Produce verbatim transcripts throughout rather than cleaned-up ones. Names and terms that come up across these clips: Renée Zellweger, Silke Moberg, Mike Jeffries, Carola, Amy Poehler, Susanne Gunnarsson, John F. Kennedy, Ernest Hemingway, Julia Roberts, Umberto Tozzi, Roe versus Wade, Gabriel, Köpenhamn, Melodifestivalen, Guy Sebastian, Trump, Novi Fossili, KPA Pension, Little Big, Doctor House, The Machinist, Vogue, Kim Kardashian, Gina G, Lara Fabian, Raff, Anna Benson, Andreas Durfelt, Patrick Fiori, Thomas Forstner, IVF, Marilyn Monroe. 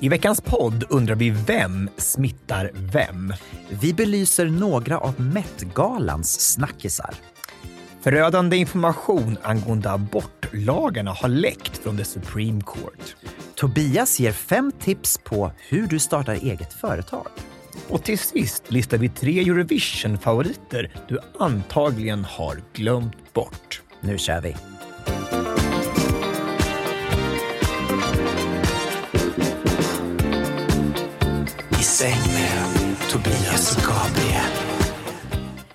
I veckans podd undrar vi vem smittar vem. Vi belyser några av Met-galans snackisar. Förödande information angående abortlagarna har läckt från The Supreme Court. Tobias ger fem tips på hur du startar eget företag. Och till sist listar vi tre Eurovision-favoriter du antagligen har glömt bort. Nu kör vi! I säng med Tobias och Gabriel.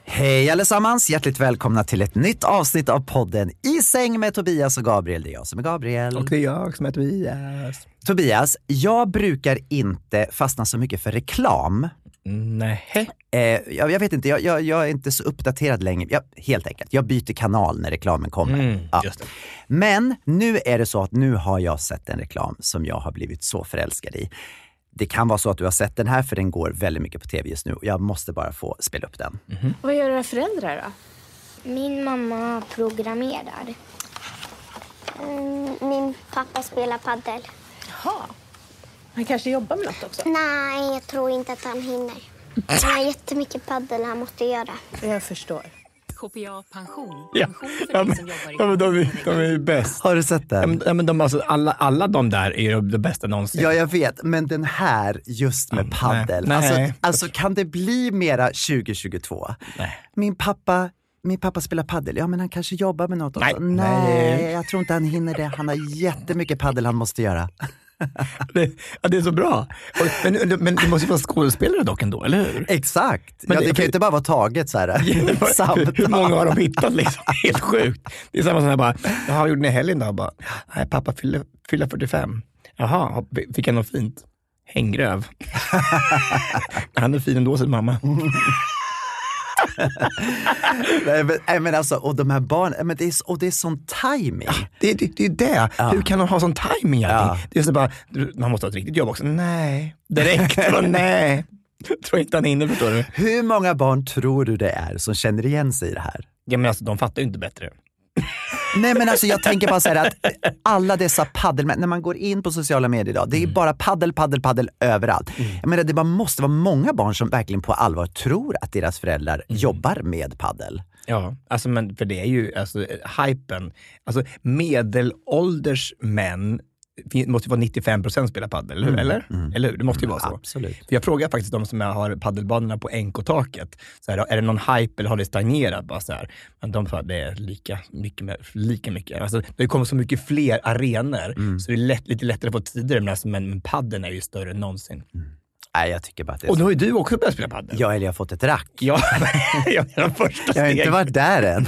Hej allesammans, hjärtligt välkomna till ett nytt avsnitt av podden I säng med Tobias och Gabriel. Det är jag som är Gabriel. Och det är jag som är Tobias. Tobias, jag brukar inte fastna så mycket för reklam. Nej. Eh, jag, jag vet inte, jag, jag, jag är inte så uppdaterad längre. Jag, helt enkelt, jag byter kanal när reklamen kommer. Mm, ja. Just det. Men nu är det så att nu har jag sett en reklam som jag har blivit så förälskad i. Det kan vara så att du har sett den här, för den går väldigt mycket på tv just nu. Och jag måste bara få spela upp den. Mm-hmm. Vad gör era föräldrar då? Min mamma programmerar. Mm, min pappa spelar paddel. Jaha. Han kanske jobbar med något också? Nej, jag tror inte att han hinner. Han har jättemycket paddel han måste göra. Jag förstår. K P A Pension. Ja, ja, men, ja men de, de är ju bäst. Har du sett den? Ja, men de, alltså, alla, alla de där är ju det bästa någonsin. Ja, jag vet. Men den här just med mm, paddel. Nej, alltså, nej. Alltså kan det bli mera tjugo tjugotvå? Nej. Min pappa... Min pappa spelar paddel. Ja, men han kanske jobbar med något. Nej. Nej, jag tror inte han hinner det. Han har jättemycket paddel han måste göra. Det, ja, det är så bra. Men, men det måste ju vara skådespelare dock ändå, eller hur? Exakt. Men ja, det, det kan ju inte bara vara taget så här. Ja, hur, hur många har de hittat liksom? Helt sjukt. Det är samma som här bara, jaha, gjorde ni helgen då? Bara, nej, pappa fyller, fyller fyrtiofem. Jaha, fick han något fint? Hänggröv. Han är fin ändå, sin mamma. Nej, men, men alltså, och de här barnen, men det är, och det är sån timing. Ja, det, det, det är det. Ja. Hur kan de ha sån timing? Ja. Det är så bara, man måste ha ett riktigt jobb också. Nej, direkt. Nej, tror inte han är inne, förstår du. Hur många barn tror du det är som känner igen sig i det här? Ja, men alltså, de fattar ju inte bättre. Nej, men alltså jag tänker bara så här att alla dessa paddel, när man går in på sociala medier idag, det är mm. bara paddel, paddel, paddel överallt. Mm. Jag menar, det bara måste vara många barn som verkligen på allvar tror att deras föräldrar mm. jobbar med paddel. Ja, alltså, men för det är ju alltså hypen. Alltså medelålders män måste ju vara nittiofem procent spela paddel, mm. eller? Mm. Eller hur? Det måste ju vara så. Absolut. För jag frågar faktiskt de som har paddelbanorna på N K-taket. Så här, är det någon hype eller har det stagnerat? Bara så här. Men de sa, det är lika mycket. Lika mycket. Alltså, det kommer så mycket fler arenor. Mm. Så det är lätt, lite lättare att få tider. Men, alltså, men, men paddeln är ju större än någonsin. Mm. Nej, jag tycker bara att det är så. Och nu har ju du också börjat spela paddel. Ja, eller jag har fått ett rack. Ja, jag har inte varit där än.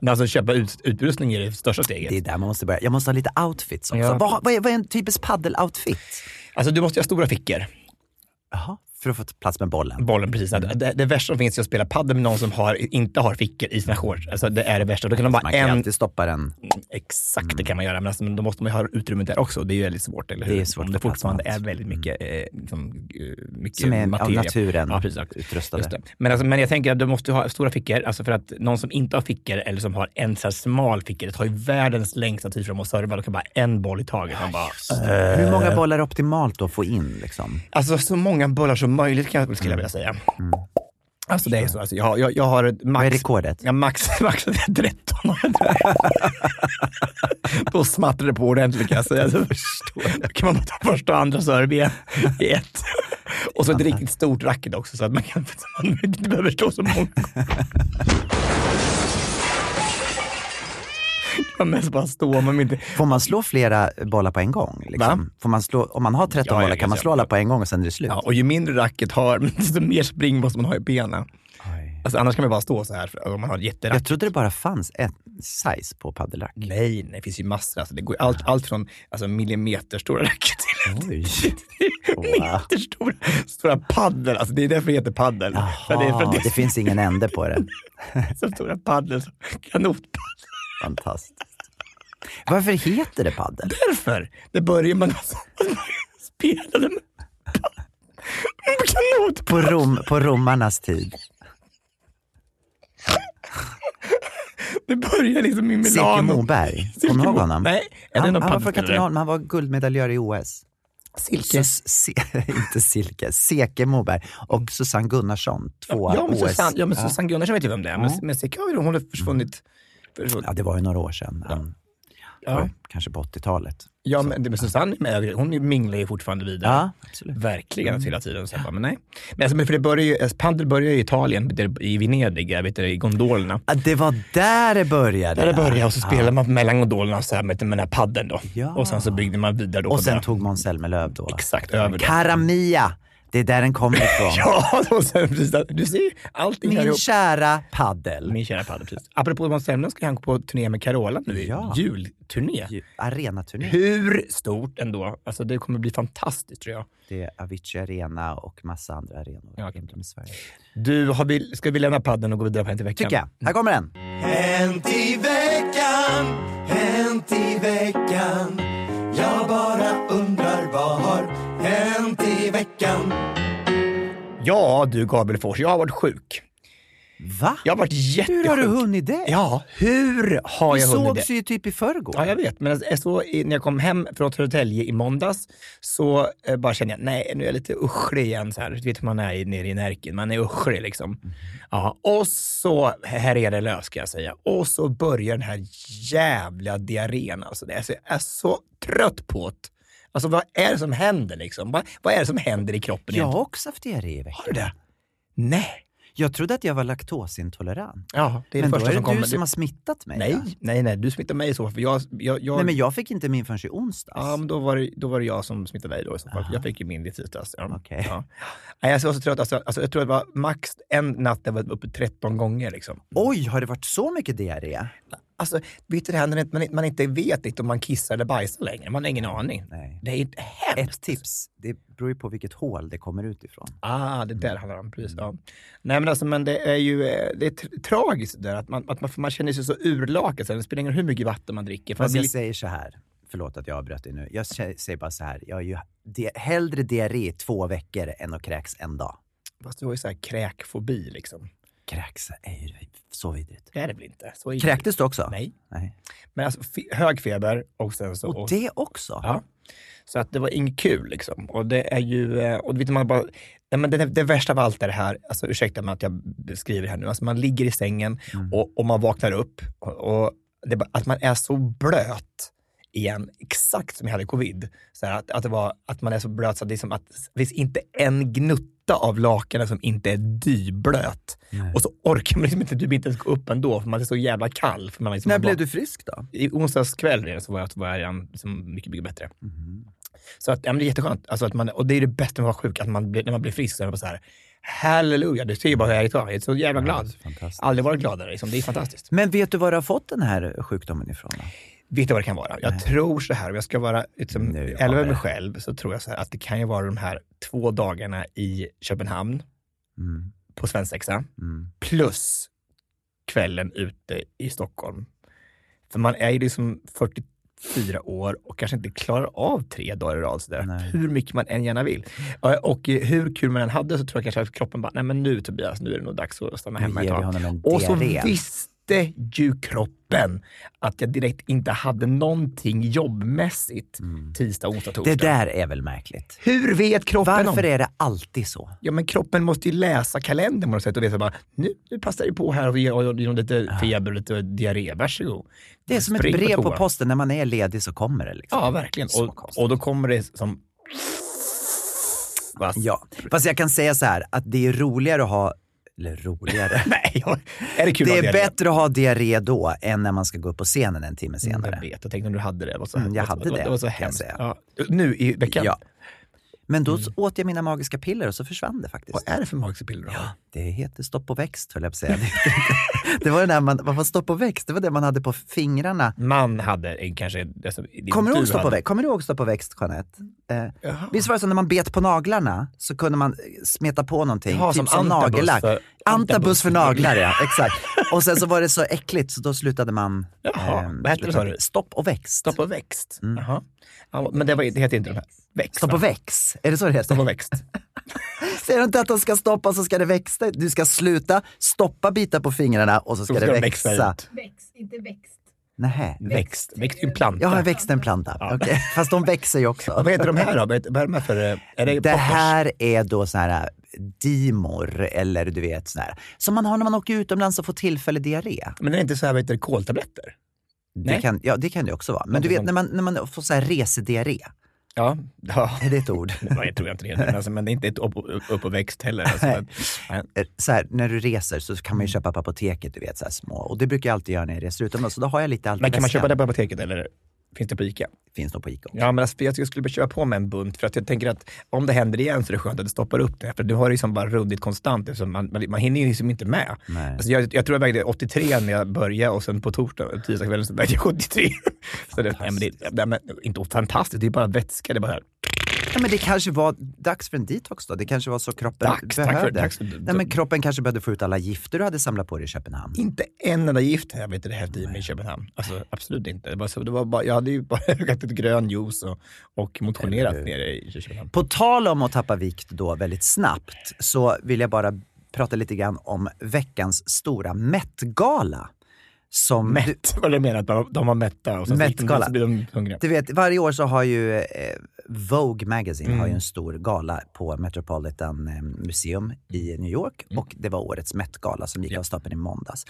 Men alltså köpa ut, utrustning är det största steget. Det är där man måste börja. Jag måste ha lite outfits också. Ja. Vad, vad, är, vad är en typisk paddeloutfit? Alltså du måste ju ha stora fickor. Jaha, för att få plats med bollen. Bollen, precis. Mm. Det, det värsta som finns är att spela paddel med någon som har, inte har fickor i sina shorts. Alltså det är det värsta. Då kan de bara man kan en... alltid stoppa den. Exakt, mm. det kan man göra. Men alltså, då måste man ju ha utrymmet där också. Det är ju väldigt svårt, eller hur? Det är svårt. Om det fortfarande är väldigt mycket, mm. eh, liksom, mycket som är materia. Av naturen, ja, precis, utrustade. Men, alltså, men jag tänker att du måste ha stora fickor. Alltså för att någon som inte har fickor eller som har en så smal fickor, det tar ju världens längsta tid för dem att serva. Då kan bara en boll i taget. Man bara, uh... Hur många bollar är optimalt att få in? Liksom? Alltså så många bollar som möjligt kan jag skulle vilja säga. Mm. Alltså det är så, alltså jag har, jag, jag har ett max... Vad är rekordet? Ja, max, max är tretton. Då smattrar det på ordentligt, alltså. Jag förstår. Då kan man ta första och andra serve igen i ett. Och så ett riktigt stort racket också, så att man kan man inte behöver stå så många. Man måste bara stå, man inte... Får man slå flera bollar på en gång? Liksom? Får man slå, om man har tretton ja, bollar kan man slå alla på en gång och sen är det slut. Ja, och ju mindre racket har, desto mer springboll som man har i benen. Alltså, annars kan man bara stå så här om man har jätteracket. Jag trodde det bara fanns en size på paddelrack. Nej, nej, det finns ju massor. Alltså, det går allt, allt från alltså, millimeterstora racket till, till meterstora stora paddel. Alltså, det är därför det heter paddel. Jaha, för det, är för att det... det finns ingen ände på det. Så stora paddel, kanotpaddel. Fantastiskt. Varför heter det paddel? Därför. Det börjar man spela med kanot på rom på romarnas tid. Det börjar liksom i Milano. Silke Moberg. Kommer du ihåg honom? Nej, är det någon han, han var katalon, han var guldmedaljör i O S. Silke. Så, se, inte Silke, Seke Moberg och Susanne Gunnarsson, två ja, O S. Susanne, ja, men Susanne Gunnarsson vet ju vem det är, mm. men, men Seke har ju hon har försvunnit. Ja, det var ju några år sedan. Ja. Ja. Kanske på åttiotalet. Ja, men, men Susanne med, hon minglar ju fortfarande vidare. Ja, absolut. Verkligen mm. hela tiden. Så bara, men nej. Men alltså, för det börjar ju, paddel börjar ju i Italien, i Venedig, jag vet inte, i gondolerna. Ja, det var där det började. Där det började, och så spelade ja. man mellan gondolerna så här med den här paddeln då. Ja. Och sen så byggde man vidare då. Och sen där. Tog Måns Zelmerlöw då. Exakt, över det. Karamia! Det är där den kommer ifrån. Ja, då sen precis. Du ser ju allting här ihop. Min kära paddel. Min kära paddel, precis. Apropå Måns Zelmerlöw ska han gå på turné med Carola nu. Ja. Julturné. Jul, arenaturné. Hur stort ändå. Alltså det kommer bli fantastiskt tror jag. Det är Avicii Arena och massa andra arenor. Ja, okay. I Sverige. Du, har vi, ska vi lämna paddeln och gå vidare på Hänt i veckan? Tycker jag. Här kommer den. Hänt i veckan, hänt i veckan. Jag bara undrar vad har... Hänt i veckan. Ja, du Gabriel Fors, jag har varit sjuk. Va? Jag har varit jättesjuk. Hur har du hunnit det? Ja, hur har vi jag hunnit det? Vi sågs ju typ i förrgår. Ja, jag vet. Men så, när jag kom hem från Södertälje i måndags så eh, bara kände jag, nej, nu är jag lite uschlig igen. Så här. Du vet hur man är nere i Närken. Man är uschlig liksom. Mm. Ja, och så, här är det lös ska jag säga. Och så börjar den här jävla diarrén. Alltså, det är så, jag är så trött på det. Alltså vad är det som händer liksom? Vad, vad är det som händer i kroppen? Jag har också haft diarré i veckan. Har du det? Nej. Jag trodde att jag var laktosintolerant. Ja, det är det men första då är det som kommer. Du som har smittat mig. Nej, ja. nej, nej. Du smittade mig i så fall. För jag, jag, jag... Nej, men jag fick inte min förrän i onsdags. Ja, men då var det, då var det jag som smittade mig då i så fall. Aha. Jag fick ju min i tisdags. Ja. Okej. Okay. Ja. Jag var så trött. Alltså, alltså, jag tror att det var max en natt jag var uppe tretton gånger liksom. Oj, har det varit så mycket diarré? Alltså, vet du det här när man, man inte vet inte om man kissar eller bajsar längre. Man har ingen aning. Nej. Det är inte hemskt. Ett tips, det beror ju på vilket hål det kommer utifrån. Ah, det där mm. handlar om precis. Ja. Nej men alltså, men det är ju det är tragiskt där att man, att man, man känner sig så urlakad. Det spelar ingen roll hur mycket vatten man dricker. För man blir... Jag säger så här, förlåt att jag avbröt dig nu. Jag säger bara så här, jag har ju di- hellre diarré två veckor än att kräks en dag. Fast du har ju så här kräkfobi liksom. Kräksa är ju så vidrigt. Det är det väl inte. Så vidrigt. Kräktes du också? Nej. Nej. Men alltså f- hög feber och sen så... Och det också? Ja. Så att det var inget kul liksom. Och det är ju... Och vet man bara... Nej, men det, det värsta av allt är det här... Alltså ursäkta mig att jag skriver här nu. Alltså man ligger i sängen mm. och, och man vaknar upp. Och, och det, att man är så blöt igen. Exakt som jag hade covid. Så här, att, att, det var, att man är så blöt så att det är som att... Det finns inte en gnutta av lakanen som inte är dyblöt. Nej. Och så orkar man liksom inte du inte ens gå upp ändå för man är så jävla kall. För man liksom när blev bara... du frisk då? I onsdags kväll så var jag, var jag redan liksom mycket, mycket bättre. Mm. Så att, ja, men det är jätteskönt. Alltså att man, och det är det bästa med att vara sjuk, att man, när man blir frisk så är man bara så här halleluja, det ser ju bara härligt ut. Jag är så jävla glad. Ja, aldrig varit gladare. Liksom. Det är fantastiskt. Men vet du var du har fått den här sjukdomen ifrån då? Vet du vad det kan vara? Jag Nej. tror så här, om jag ska vara liksom, eller med mig själv så tror jag så här att det kan ju vara de här två dagarna i Köpenhamn mm. på svensexa mm. plus kvällen ute i Stockholm. För man är ju liksom fyrtiofyra år och kanske inte klarar av tre dagar i rad sådär. Nej. Hur mycket man än gärna vill. Och hur kul man än hade så tror jag kanske att kroppen bara, nej men nu Tobias, nu är det nog dags att stanna hemma ett tag. Och så visst visste ju kroppen att jag direkt inte hade någonting jobbmässigt mm. tisdag, onsdag, torsdag. Det där är väl märkligt. Hur vet kroppen Varför om? Varför är det alltid så? Ja, men kroppen måste ju läsa kalendern på något sätt och veta bara, nu, nu passar det på här och vi gör lite feber och lite diarré, varsågod. Det är som Spring ett brev på, på posten, när man är ledig så kommer det liksom. Ja, verkligen. Och, och då kommer det som... Fast. Ja, fast jag kan säga så här att det är roligare att ha eller roligare. Nej, är det kul det är diarré? Bättre att ha diarré då än när man ska gå upp på scenen en timme senare. Jag vet, jag tänkte om du hade det. Det var så, mm, jag hade det, det, det var så hemskt. Ja. Nu i veckan. Ja. Men då mm. åt jag mina magiska piller och så försvann det faktiskt. Vad är det för magiska piller då? Ja, det heter stopp och växt, höll jag på att säga. Det var den där man, vad var stopp och växt? Det var det man hade på fingrarna. Man hade en kanske... Alltså, Kommer, du ihåg stopp och växt? Kommer du ihåg stopp och växt, Jeanette? Eh, visst var det så när man bet på naglarna så kunde man smeta på någonting. Jaha, typ som nagellack. Antabus, antabus för naglar, ja. Exakt. Och sen så var det så äckligt så då slutade man... Jaha, eh, vad heter det? Stopp och växt. Stopp och växt. Mm. Jaha. Ja, men det, var, det heter inte de här. Växt. Stopp och växt. Är det så det heter? Stopp och växt. Säger du inte att de ska stoppa så ska det växa? Du ska sluta stoppa bitar på fingrarna och så ska, så ska det växa. växa växt, inte växt. Nej, växt. Växt är en planta. Ja, växt är en planta. Ja. Okay. Fast de växer ju också. Vad heter de här då? Vad är de här för? Är det, det här är då så här dimor eller du vet sån här. Som man har när man åker utomlands och får tillfällig diarré. Men det är inte så här, vad heter det, koltabletter? Det kan, ja, det kan det också vara. Men du vet, när man, när man får så här resediarré. Ja, ja, det är ett ord. Jag tror inte det, alltså, men det är inte ett upp, upp och växt heller. Alltså, men... så här, när du reser så kan man ju köpa på apoteket, du vet, så här små. Och det brukar jag alltid göra när jag reser utomlands. Så då har jag lite allt. Men kan man köpa det på apoteket eller finns det på Ica? Finns det på Ica också. Ja, men alltså, jag skulle köpa på med en bunt för att jag tänker att om det händer igen så är det skönt att det stoppar upp det. För du har det liksom bara ruddit konstant. Så man, man, man hinner ju liksom inte med. Alltså, jag, jag tror jag vägde åttiotre när jag började och sen på torsdag, tisdagskvällen så vägde jag sjuttiotre. Så det, nej, men det, det, men, inte fantastiskt, det är bara vätska, det är bara här. Ja, men det kanske var dags för en detox då. Det kanske var så kroppen dags, behövde. Tack för, tack för, nej, då, men kroppen kanske behövde få ut alla gifter du hade samlat på dig i Köpenhamn. Inte en enda gift jag vet det här i mig i Köpenhamn. Alltså, absolut inte. Det var så, det var bara, jag hade ju bara ätit grön juice och, och motionerat nere i Köpenhamn. På tal om att tappa vikt då väldigt snabbt så vill jag bara prata lite grann om veckans stora Met-gala. Som mätt, vad du menar att de var mätta och sen mättgala. Så blir de hungriga. Du vet, varje år så har ju eh, Vogue Magazine mm. har ju en stor gala på Metropolitan Museum i New York mm. och det var årets mättgala som gick ja. av stapeln i måndags.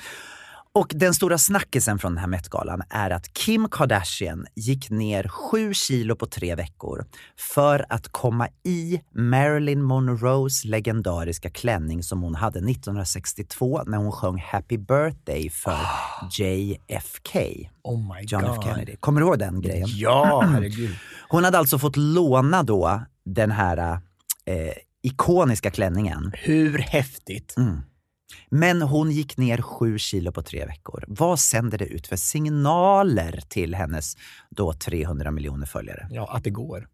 Och den stora snackisen från den här mättgalan är att Kim Kardashian gick ner sju kilo på tre veckor för att komma i Marilyn Monroes legendariska klänning som hon hade nittonhundrasextiotvå när hon sjöng Happy Birthday för oh. J F K. Oh my John God. F. Kennedy. Kommer du ihåg den grejen? Ja, herregud. Hon hade alltså fått låna då den här eh, ikoniska klänningen. Hur häftigt! Mm. Men hon gick ner sju kilo på tre veckor. Vad sänder det ut för signaler till hennes då trehundra miljoner följare? Ja, att det går.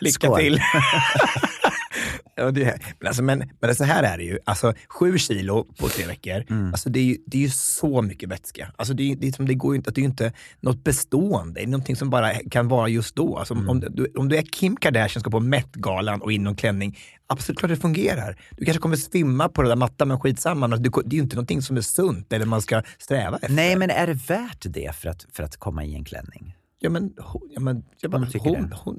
Lycka Skål. till. Ja, det är, men, alltså, men, men så här är det ju. Alltså, sju kilo på tre veckor. Mm. Alltså, det, är ju, det är ju så mycket vätska. Alltså, det, är, det, är som, det går ju inte, det är inte något bestående. Det är någonting som bara kan vara just då. Alltså, mm. om, du, om du är Kim Kardashian ska på Met-galan och inom klänning. Absolut klart det fungerar. Du kanske kommer svimma på den där mattan men skitsamma. Det är ju inte någonting som är sunt eller man ska sträva efter. Nej, men är det värt det för att, för att komma i en klänning? Ja, men hon... Ja, men, jag bara, hon, hon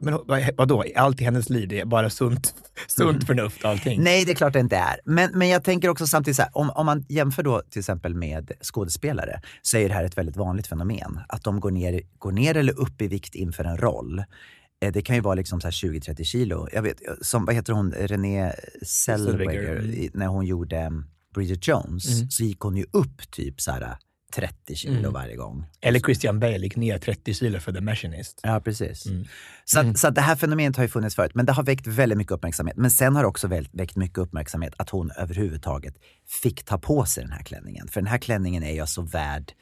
Men vadå? Allt i hennes liv, det är bara sunt, sunt förnuft allting. Nej, det är klart det inte är. Men, men jag tänker också samtidigt så här, om, om man jämför då till exempel med skådespelare så är det här ett väldigt vanligt fenomen. Att de går ner, går ner eller upp i vikt inför en roll. Det kan ju vara liksom så här tjugo trettio kilo. Jag vet, som, vad heter hon? Renée Zellweger. När hon gjorde Bridget Jones mm. så gick hon ju upp typ så här trettio kilo mm. varje gång. Eller Christian Bale gick ner trettio kilo för The Machinist. Ja, precis. Mm. Så, att, så att det här fenomenet har ju funnits förut. Men det har väckt väldigt mycket uppmärksamhet. Men sen har det också väckt mycket uppmärksamhet att hon överhuvudtaget fick ta på sig den här klänningen. För den här klänningen är ju så värd...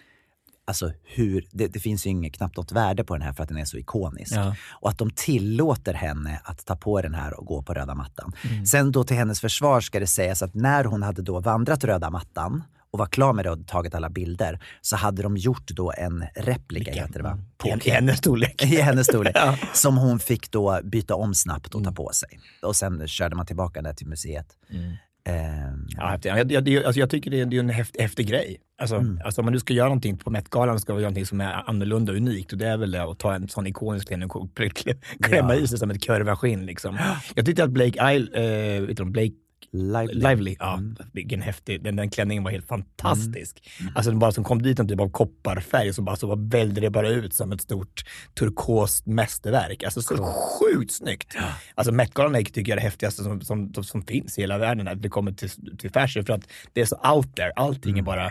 Alltså hur... Det, det finns ju inget, knappt något värde på den här för att den är så ikonisk. Ja. Och att de tillåter henne att ta på den här och gå på röda mattan. Mm. Sen då till hennes försvar ska det sägas att när hon hade då vandrat röda mattan... och var klar med det och tagit alla bilder så hade de gjort då en replika heter det, va? På, I hennes storlek. I hennes storlek. Ja. Som hon fick då byta om snabbt och mm. ta på sig. Och sen körde man tillbaka den där till museet. Mm. Um, ja, jag, jag, jag, alltså jag tycker det är, det är en häftig, häftig grej. Alltså, mm. alltså om man nu ska göra någonting på Met-galan, ska man göra någonting som är annorlunda och unikt, och det är väl att ta en sån ikonisk klänning och klämma ja. i sig som ett kurvaskinn liksom. Jag tyckte att Blake, Isle, äh, vet du, Blake Lively, Lively ja, mm. vilken häftig, den, den klänningen var helt fantastisk. Mm. Alltså den bara som kom dit en typ av kopparfärg som bara så var välde det bara ut som ett stort turkost mästerverk. Alltså så cool. sjukt snyggt. Ja. Alltså Met-galan tycker jag är det häftigaste som, som, som, som finns i hela världen när det kommer till, till fashion, för att det är så out there. Allting mm. är bara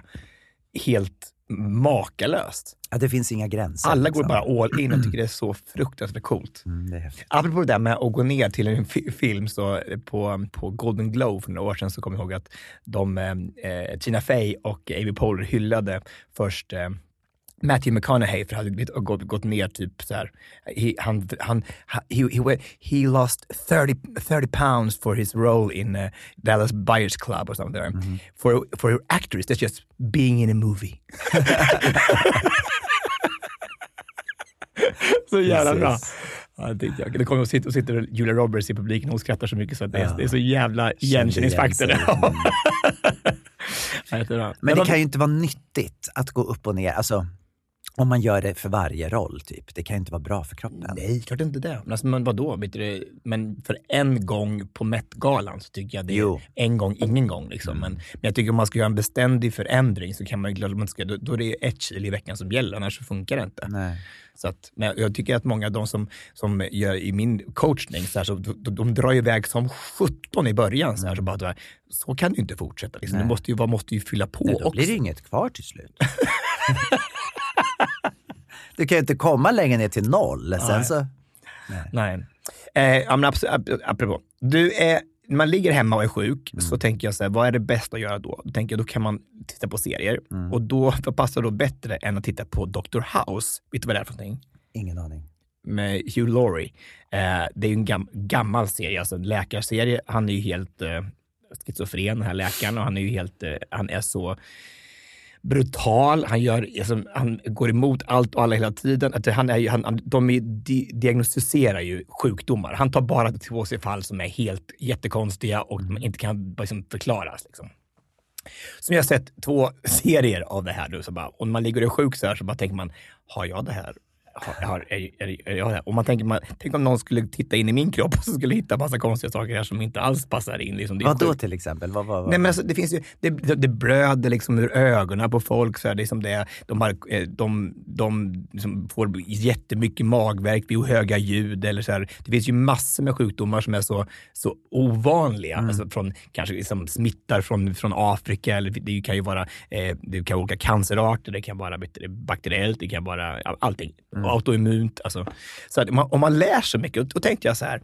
helt makalöst. Ja, det finns inga gränser. Alla liksom går bara all in och tycker det är så fruktansvärt coolt. Mm, det är häftigt. Apropå det där med att gå ner till en f- film så på, på Golden Globe för några år sedan så kom jag ihåg att de, eh, Tina Fey och Amy Poehler hyllade först eh, Matthew McConaughey för han hade gått, gått ner typ så här. He, han, han, he, he, went, he lost thirty pounds for his role in uh, Dallas Buyers Club or something. Mm-hmm. For, for your actress, that's just being in a movie. Så jävla bra. Ja, det, jag. det kommer att sitta och sitter Julia Roberts i publiken, hon skrattar så mycket så att det, ja. det är så jävla igenkänningsfaktor. Mm. Men det kan ju inte vara nyttigt att gå upp och ner, alltså om man gör det för varje roll typ. Det kan ju inte vara bra för kroppen. Nej, klart inte det. Men, alltså, men vadå? Men för en gång på Met-galan så tycker jag det är jo. en gång, ingen gång liksom. Mm. Men, men jag tycker om man ska göra en beständig förändring så kan man ju ska, då, då är det ett kilo i veckan som gäller, annars så funkar det inte. Nej. Så att, men jag tycker att många av de som, som gör i min coachning så här, så, de, de drar ju iväg som sjutton i början så, här, så, bara, så kan du inte fortsätta liksom. Du måste ju, man måste ju fylla på. Nej, då också blir det inget kvar till slut. Du kan ju inte komma längre ner till noll sen. Nej. Så nej. Nej. Eh, absolut, apropå. Du är, man ligger hemma och är sjuk, mm. så tänker jag så här, vad är det bästa att göra då? Då tänker jag, då kan man titta på serier. Mm. Och då passar då bättre än att titta på Doctor House. Vet du vad det är för någonting? Ingen aning. Med Hugh Laurie. Eh, det är ju en gam, gammal serie, alltså en läkarserie. Han är ju helt eh, schizofren, den här läkaren, och han är ju helt, eh, han är så brutal, han gör alltså, han går emot allt och alla hela tiden, att han är han, de är, di, diagnostiserar ju sjukdomar, han tar bara två sig fall som är helt jättekonstiga och mm. man inte kan liksom, förklaras liksom. Som jag har sett två serier av det här nu, så bara, och när man ligger och är sjuk så här så bara tänker man, har jag det här? Har, har, är, är, är jag det här? Och man tänker, man, tänk om någon skulle titta in i min kropp och så skulle hitta massa konstiga saker här som inte alls passar in liksom. Vad då till exempel? Vad, vad, vad? Nej, men alltså, det finns ju det, det, det bröder liksom ur ögonen på folk så här, det är som det, de, bara, de, de liksom får jättemycket magvärk vid höga ljud eller så här. Det finns ju massor med sjukdomar som är så, så ovanliga mm. alltså från, kanske liksom smittar från, från Afrika, eller det kan ju vara eh, det kan olika cancerarter, det kan vara bakteriellt, det kan vara allting mm. autoimmunt, alltså. Så att om man, om man lär sig mycket, då tänkte jag så här,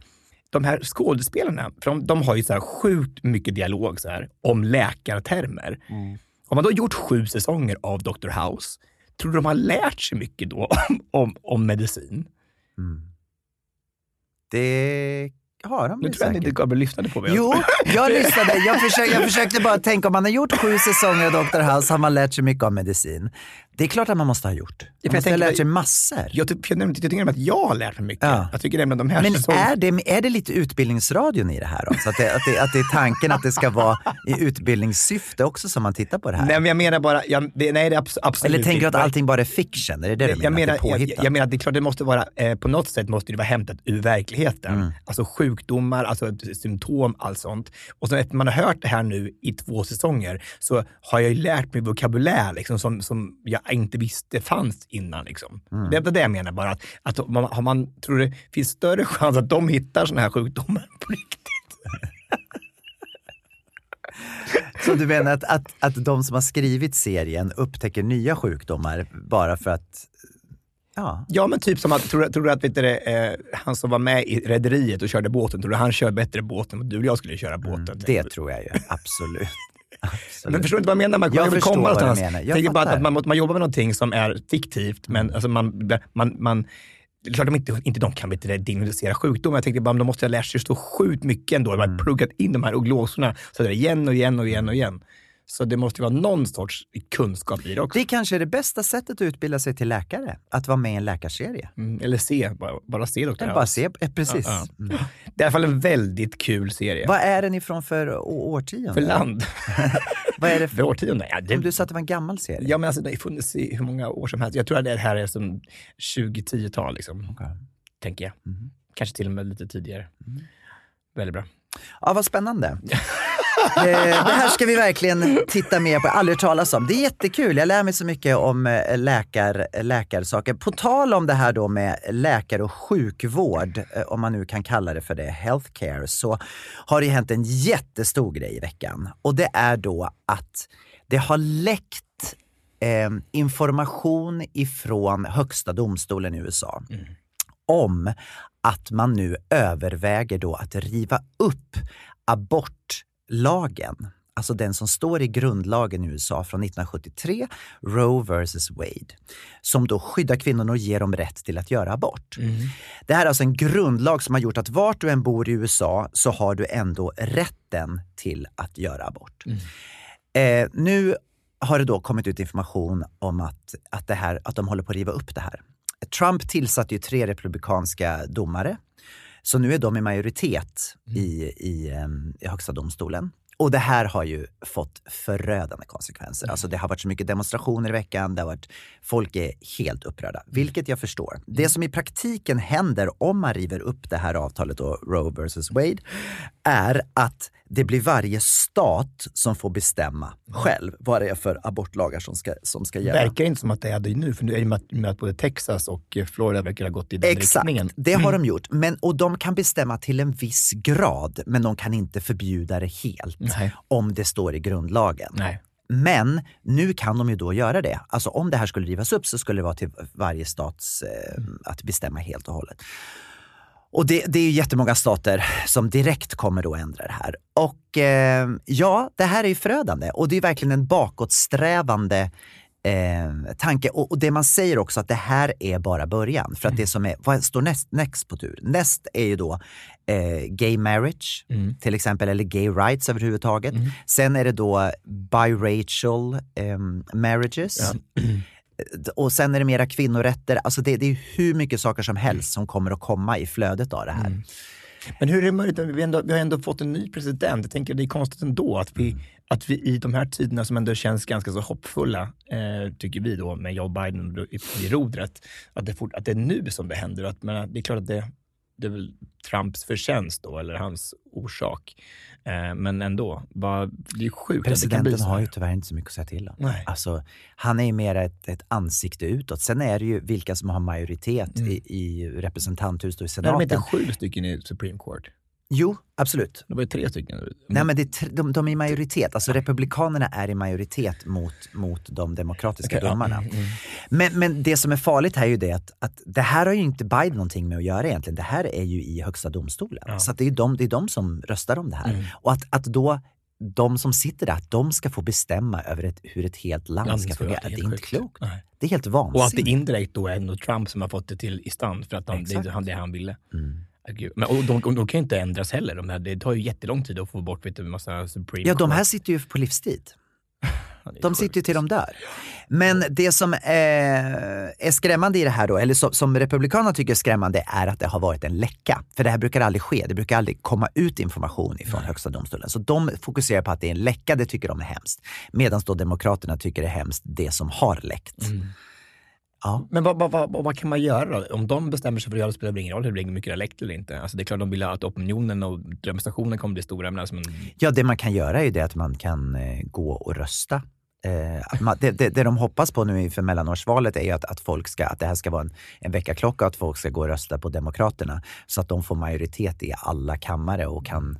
de här skådespelarna, för de, de har ju så här sjukt mycket dialog så här, om läkartermer. Mm. Om man då gjort sju säsonger av Doctor House, tror du de har lärt sig mycket då om, om, om medicin? Mm. Det har de. Nu tror jag inte Gabriel lyssnade på mig. Jo, jag lyssnade. Jag försökte, jag försökte bara tänka, om man har gjort sju säsonger av Doctor House har man lärt sig mycket om medicin. Det är klart att man måste ha gjort. Man jag måste ha lärt sig massor. Jag, jag, jag, jag tycker att jag har lärt mig mycket. Ja. Jag tycker att de här men säsongerna... är, det, är det lite utbildningsradion i det här då? Så att det, att, det, att det är tanken att det ska vara i utbildningssyfte också som man tittar på det här? Nej, men jag menar bara... Jag, det, nej, det är abs- absolut Eller tänker du att allting bara är fiction? Är det det du menar? Jag menar, att jag, jag menar att det är klart det måste vara... Eh, på något sätt måste det vara hämtat ur verkligheten. Mm. Alltså sjukdomar, alltså symptom, allt sånt. Och så efter man har hört det här nu i två säsonger så har jag ju lärt mig vokabulär liksom, som... som jag inte visste fanns innan liksom. Mm. Det är det jag menar bara att, att om man, om man tror det finns större chans att de hittar såna här sjukdomar på riktigt. Så du menar att, att, att de som har skrivit serien upptäcker nya sjukdomar bara för att ja. Ja, men typ som att, tror du, tror du att vet du, eh, han som var med i rederiet och körde båten, tror du han kör bättre båten än du och jag skulle köra båten? Mm, det tror jag ju, absolut. Absolut. Men förstår inte vad jag menar, man jag förstår komma vad du menar. Jag tänker bara att man, man jobbar med någonting som är fiktivt, men alltså man, man, man klart de inte, inte de kan inte diagnostisera sjukdomar. Jag tänkte bara, de måste ha lärt sig så sjukt mycket ändå, de har mm. pluggat in de här glåsorna så där igen och igen och igen och igen. Så det måste vara någon sorts kunskap i det också. Det är kanske det bästa sättet att utbilda sig till läkare. Att vara med i en läkarserie. Mm, eller se, bara, bara se Doctor House. Bara se, precis. Ja, ja. Mm. Det är i alla fall en väldigt kul serie. Vad är den ifrån för årtionde? För land. Vad är det för, för årtionde? Ja, det... Om du sa att det var en gammal serie. Ja, men alltså, det har funnits i hur många år som helst. Jag tror att det här är som tjugo tiotal liksom. Okay. Tänker jag. Mm. Kanske till och med lite tidigare. Mm. Väldigt bra. Ja, vad spännande. Det här ska vi verkligen titta mer på, aldrig talas om. Det är jättekul, jag lär mig så mycket om läkar, läkarsaker. På tal om det här då med läkare och sjukvård, om man nu kan kalla det för det, healthcare, så har det hänt en jättestor grej i veckan. Och det är då att det har läckt eh, information ifrån högsta domstolen i U S A. Mm. Om att man nu överväger då att riva upp abortlagen, alltså den som står i grundlagen i U S A från nittonhundrasjuttiotre, Roe versus Wade, som då skyddar kvinnorna och ger dem rätt till att göra abort. Mm. Det här är alltså en grundlag som har gjort att vart du än bor i U S A så har du ändå rätten till att göra abort. Mm. Eh, nu har det då kommit ut information om att, att, det här, att de håller på att riva upp det här. Trump tillsatte ju tre republikanska domare. Så nu är de i majoritet i, i, i högsta domstolen. Och det här har ju fått förödande konsekvenser. Mm. Alltså det har varit så mycket demonstrationer i veckan. Det har varit, folk är helt upprörda. Vilket jag förstår. Mm. Det som i praktiken händer om man river upp det här avtalet då, Roe versus Wade, är att det blir varje stat som får bestämma själv vad det är för abortlagar som ska, som ska gälla. Det verkar inte som att det är det nu, för nu är det med att både Texas och Florida verkar ha gått i den Exakt, riktningen. Exakt, det har de gjort. Men, och de kan bestämma till en viss grad, men de kan inte förbjuda det helt. Nej. Om det står i grundlagen. Nej. Men nu kan de ju då göra det. Alltså om det här skulle rivas upp så skulle det vara till varje stats eh, att bestämma helt och hållet. Och det, det är ju jättemånga stater som direkt kommer då ändra det här. Och eh, ja, det här är ju förödande. Och det är verkligen en bakåtsträvande eh, tanke. Och, och det man säger också att det här är bara början. För att mm. det som är, vad står näst, näst på tur? Näst är ju då eh, gay marriage mm. till exempel. Eller gay rights överhuvudtaget. Mm. Sen är det då biracial eh, marriages. Ja. Och sen är det mera kvinnorätter. Alltså det, det är hur mycket saker som helst som kommer att komma i flödet av det här. Mm. Men hur är det möjligt? Vi, ändå, vi har ändå fått en ny president. Jag tänker det är konstigt ändå att vi, mm. att vi i de här tiderna som ändå känns ganska så hoppfulla, eh, tycker vi då, med Joe Biden i rodret, att det, fort, att det är nu som det händer. Att, men det är klart att det, det är väl Trumps förtjänst då, eller hans orsak. Eh, men ändå, bara, det är sjukt. Presidenten har ju tyvärr inte så mycket att säga till om. Alltså, han är ju mer ett, ett ansikte utåt. Sen är det ju vilka som har majoritet mm. i, i representanthuset och i senaten. Nej, men det är sju stycken i Supreme Court. Jo, absolut. Det var ju tre stycken. Men... Nej, men det är tre, de, de är i majoritet. Alltså republikanerna är i majoritet mot, mot de demokratiska okay, domarna. Ja, mm, mm. Men, men det som är farligt här är ju det att, att det här har ju inte Biden någonting med att göra egentligen. Det här är ju i högsta domstolen. Ja. Så att det, är de, det är de som röstar om det här. Mm. Och att, att då de som sitter där, att de ska få bestämma över ett, hur ett helt land ja, ska fungera. Det är inte klokt. Nej. Det är helt vansinnigt. Och att det indirekt då är ändå Trump som har fått det till i stand för att de, det är det han ville. Mm. Men, och de, och de kan ju inte ändras heller. De här, det tar ju jättelång tid att få bort vet du, massa Supreme Court. Ja, de här sitter ju på livstid. De sitter ju till de där. Men det som är, är skrämmande i det här då, eller som, som republikanerna tycker är skrämmande, är att det har varit en läcka. För det här brukar aldrig ske. Det brukar aldrig komma ut information ifrån Nej. Högsta domstolen. Så de fokuserar på att det är en läcka, det tycker de är hemskt. Medan då demokraterna tycker det är hemskt det som har läckt. Mm. Ja. Men vad, vad, vad, vad kan man göra då? Om de bestämmer sig för att göra det spelar det ingen roll hur mycket det läcker eller inte. Alltså det är klart de vill att opinionen och demonstrationen kommer bli stora. Men alltså man... Ja, det man kan göra är ju det att man kan eh, gå och rösta. Eh, man, det, det, det de hoppas på nu inför mellanårsvalet är ju att, att, folk ska, att det här ska vara en, en veckaklocka och att folk ska gå och rösta på demokraterna. Så att de får majoritet i alla kammare och kan...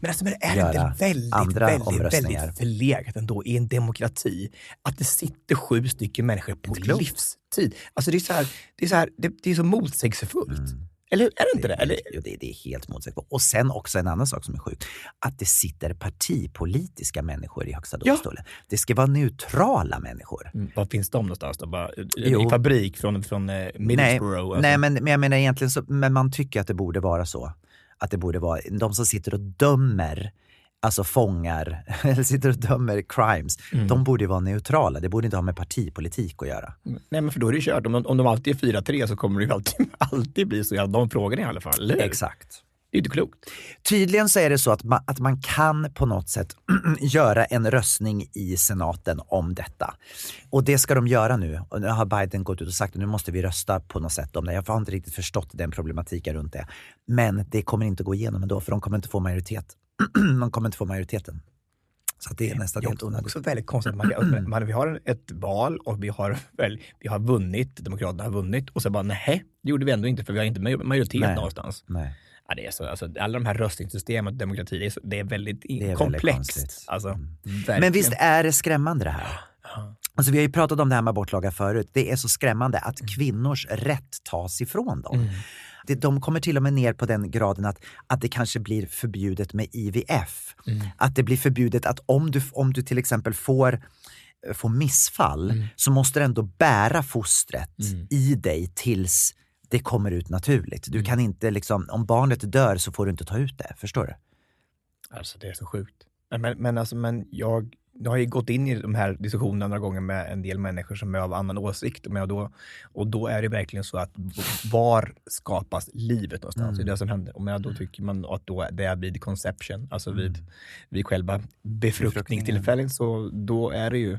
Men alltså, men är det inte väldigt, väldigt, väldigt förlegat ändå i en demokrati att det sitter sju stycken människor på livstid? Alltså det är så här, det är så, här, det, det är så motsägelsefullt. Mm. Eller är det inte det? Eller? Jo, det, det är helt motsägelsefullt. Och sen också en annan sak som är sjuk. Att det sitter partipolitiska människor i högsta domstolen. Ja. Det ska vara neutrala människor. Mm. Vad finns de någonstans då? Bara, i fabrik från, från Middlesbrough? Nej, nej men, men jag menar egentligen så, men man tycker att det borde vara så. Att det borde vara de som sitter och dömer alltså fångar eller sitter och dömer crimes, mm. de borde vara neutrala. Det borde inte ha med partipolitik att göra. Nej, men för då är det ju kört. Om, om de alltid är fyra tre så kommer det ju alltid, alltid bli så jävla de frågorna i alla fall. Eller? Exakt. Det är inte klokt. Tydligen så är det så att man, att man kan på något sätt göra en röstning i senaten om detta. Och det ska de göra nu. Och nu har Biden gått ut och sagt att nu måste vi rösta på något sätt om det. Jag har inte riktigt förstått den problematiken runt det. Men det kommer inte gå igenom ändå, för de kommer inte få majoritet. De kommer inte få majoriteten. Så det är nästan helt onödigt. Det är också väldigt konstigt. Man, man, vi har ett val och vi har, väl, vi har vunnit, demokraterna har vunnit. Och så bara, nej, det gjorde vi ändå inte för vi har inte majoritet nej. någonstans. Nej. Ja, det är så, alltså, alla de här röstningssystemen och demokrati, det är, så, det är väldigt det är komplext. Väldigt alltså, mm. Men visst är det skrämmande det här? Ja. Alltså, vi har ju pratat om det här med abortlagar förut. Det är så skrämmande att mm. kvinnors rätt tas ifrån dem. Mm. Det, de kommer till och med ner på den graden att, att det kanske blir förbjudet med I V F. Mm. Att det blir förbjudet att om du, om du till exempel får... får missfall mm. så måste du ändå bära fostret mm. i dig tills det kommer ut naturligt. Du mm. kan inte liksom, om barnet dör så får du inte ta ut det, förstår du? Alltså det är så sjukt. Men, men, alltså, men jag, jag har ju gått in i de här diskussionerna några gånger med en del människor som är av annan åsikt. Men då, och då är det verkligen så att var skapas livet någonstans? Mm. Det är det som händer. Och men då tycker man att då det är vid conception, alltså vid, mm. vid själva befruktningstillfället. Så då är det ju,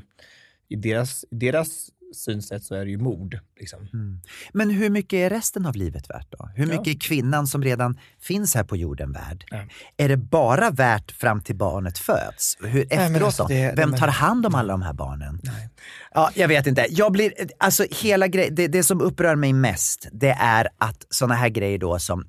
i deras, deras synsätt så är det ju mord. Liksom. Mm. Men hur mycket är resten av livet värt då? Hur mycket ja. är kvinnan som redan finns här på jorden värd? Ja. Är det bara värt fram till barnet föds? Hur, efteråt alltså, det, vem tar hand om alla de här barnen? Nej. Ja, jag vet inte. Jag blir, alltså, hela grej, det, det som upprör mig mest, det är att såna här grejer då som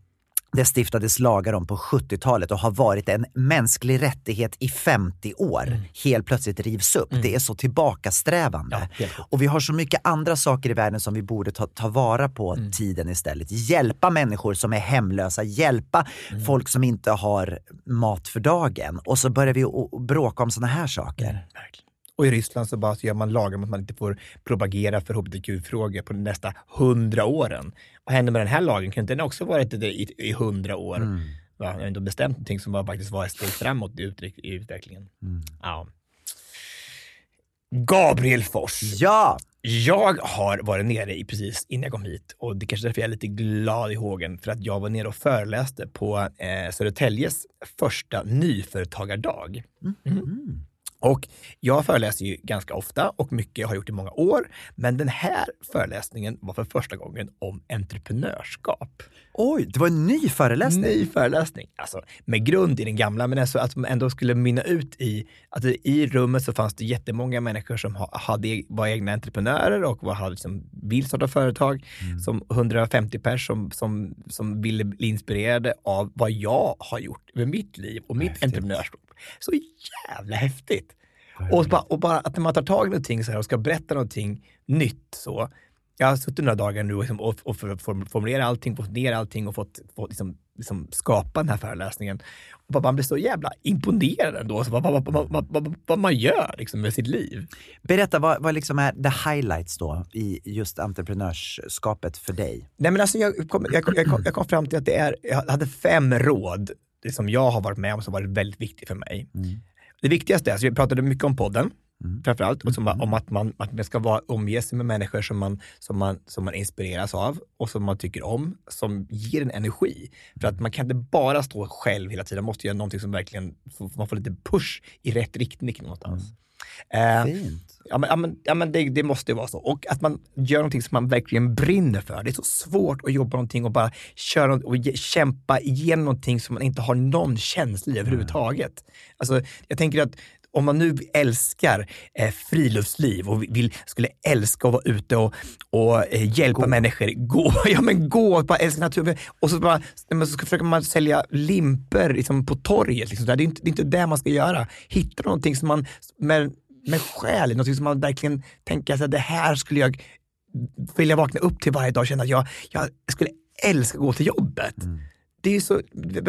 det stiftades lagar om på sjuttiotalet och har varit en mänsklig rättighet i femtio år. Mm. Helt plötsligt rivs upp. Mm. Det är så tillbakasträvande. Ja, och vi har så mycket andra saker i världen som vi borde ta, ta vara på mm. tiden istället. Hjälpa människor som är hemlösa. Hjälpa mm. folk som inte har mat för dagen. Och så börjar vi o- bråka om såna här saker. Mm, verkligen. Och i Ryssland så bara så gör man lagar om att man inte får propagera för H B T Q-frågor på de nästa hundra åren. Vad händer med den här lagen? Kunde den också varit i, i hundra år? Mm. Va? Jag har inte bestämt någonting som var, faktiskt var ett steg framåt i, utryck, i utvecklingen. Mm. Ja. Gabriel Fors. Ja! Jag har varit nere i precis innan jag kom hit. Och det kanske därför jag är lite glad i hågen. För att jag var nere och föreläste på eh, Södertäljes första nyföretagardag. Mm. Mm. Och jag föreläser ju ganska ofta och mycket har gjort i många år. Men den här föreläsningen var för första gången om entreprenörskap. Oj, det var en ny föreläsning. Ny föreläsning. Alltså med grund i den gamla, men alltså att man ändå skulle mynna ut i att i rummet så fanns det jättemånga människor som hade, var egna entreprenörer och var, hade liksom, vill starta företag. Mm. Som hundrafemtio personer som, som, som ville bli inspirerade av vad jag har gjort med mitt liv och mitt häftigt. Entreprenörskap. Så jävla häftigt. Och bara, och bara att när man tar tag i någonting så här och ska berätta någonting nytt så. Jag har suttit några dagar nu liksom, och, och formulera allting, fått ner allting och fått, fått liksom, liksom skapa den här föreläsningen. Och bara, man blir så jävla imponerad ändå. Så vad, vad, vad, vad, vad, vad man gör liksom, med sitt liv. Berätta, vad, vad liksom är the highlights då i just entreprenörskapet för dig? Nej men alltså jag kom, jag kom, jag kom, jag kom fram till att det är, jag hade fem råd. Det som jag har varit med om som har varit väldigt viktigt för mig. Mm. Det viktigaste är, så vi pratade mycket om podden, mm. framförallt, och som, mm. om att man, att man ska vara, omge sig med människor som man, som, man, som man inspireras av och som man tycker om, som ger en energi. För att man kan inte bara stå själv hela tiden, man måste göra någonting som verkligen, man får lite push i rätt riktning någonstans. Mm. Eh, Fint. Ja, men, ja, men, ja, men det, det måste ju vara så. Och att man gör någonting som man verkligen brinner för. Det är så svårt att jobba någonting och bara köra och ge, kämpa igenom någonting som man inte har någon känsla i överhuvudtaget. Mm. Alltså, jag tänker att om man nu älskar eh, friluftsliv och vill, skulle älska att vara ute och, och eh, hjälpa gå. människor. Gå, ja men gå och bara älska naturen. Och så, bara, så ska, försöker man sälja limper liksom, på torget. Liksom. Det, är inte, det är inte det man ska göra. Hitta någonting som man med, med själ, någonting som man verkligen tänker att det här skulle jag vilja vakna upp till varje dag och känna att jag, jag skulle älska att gå till jobbet. Mm. Det är ju så,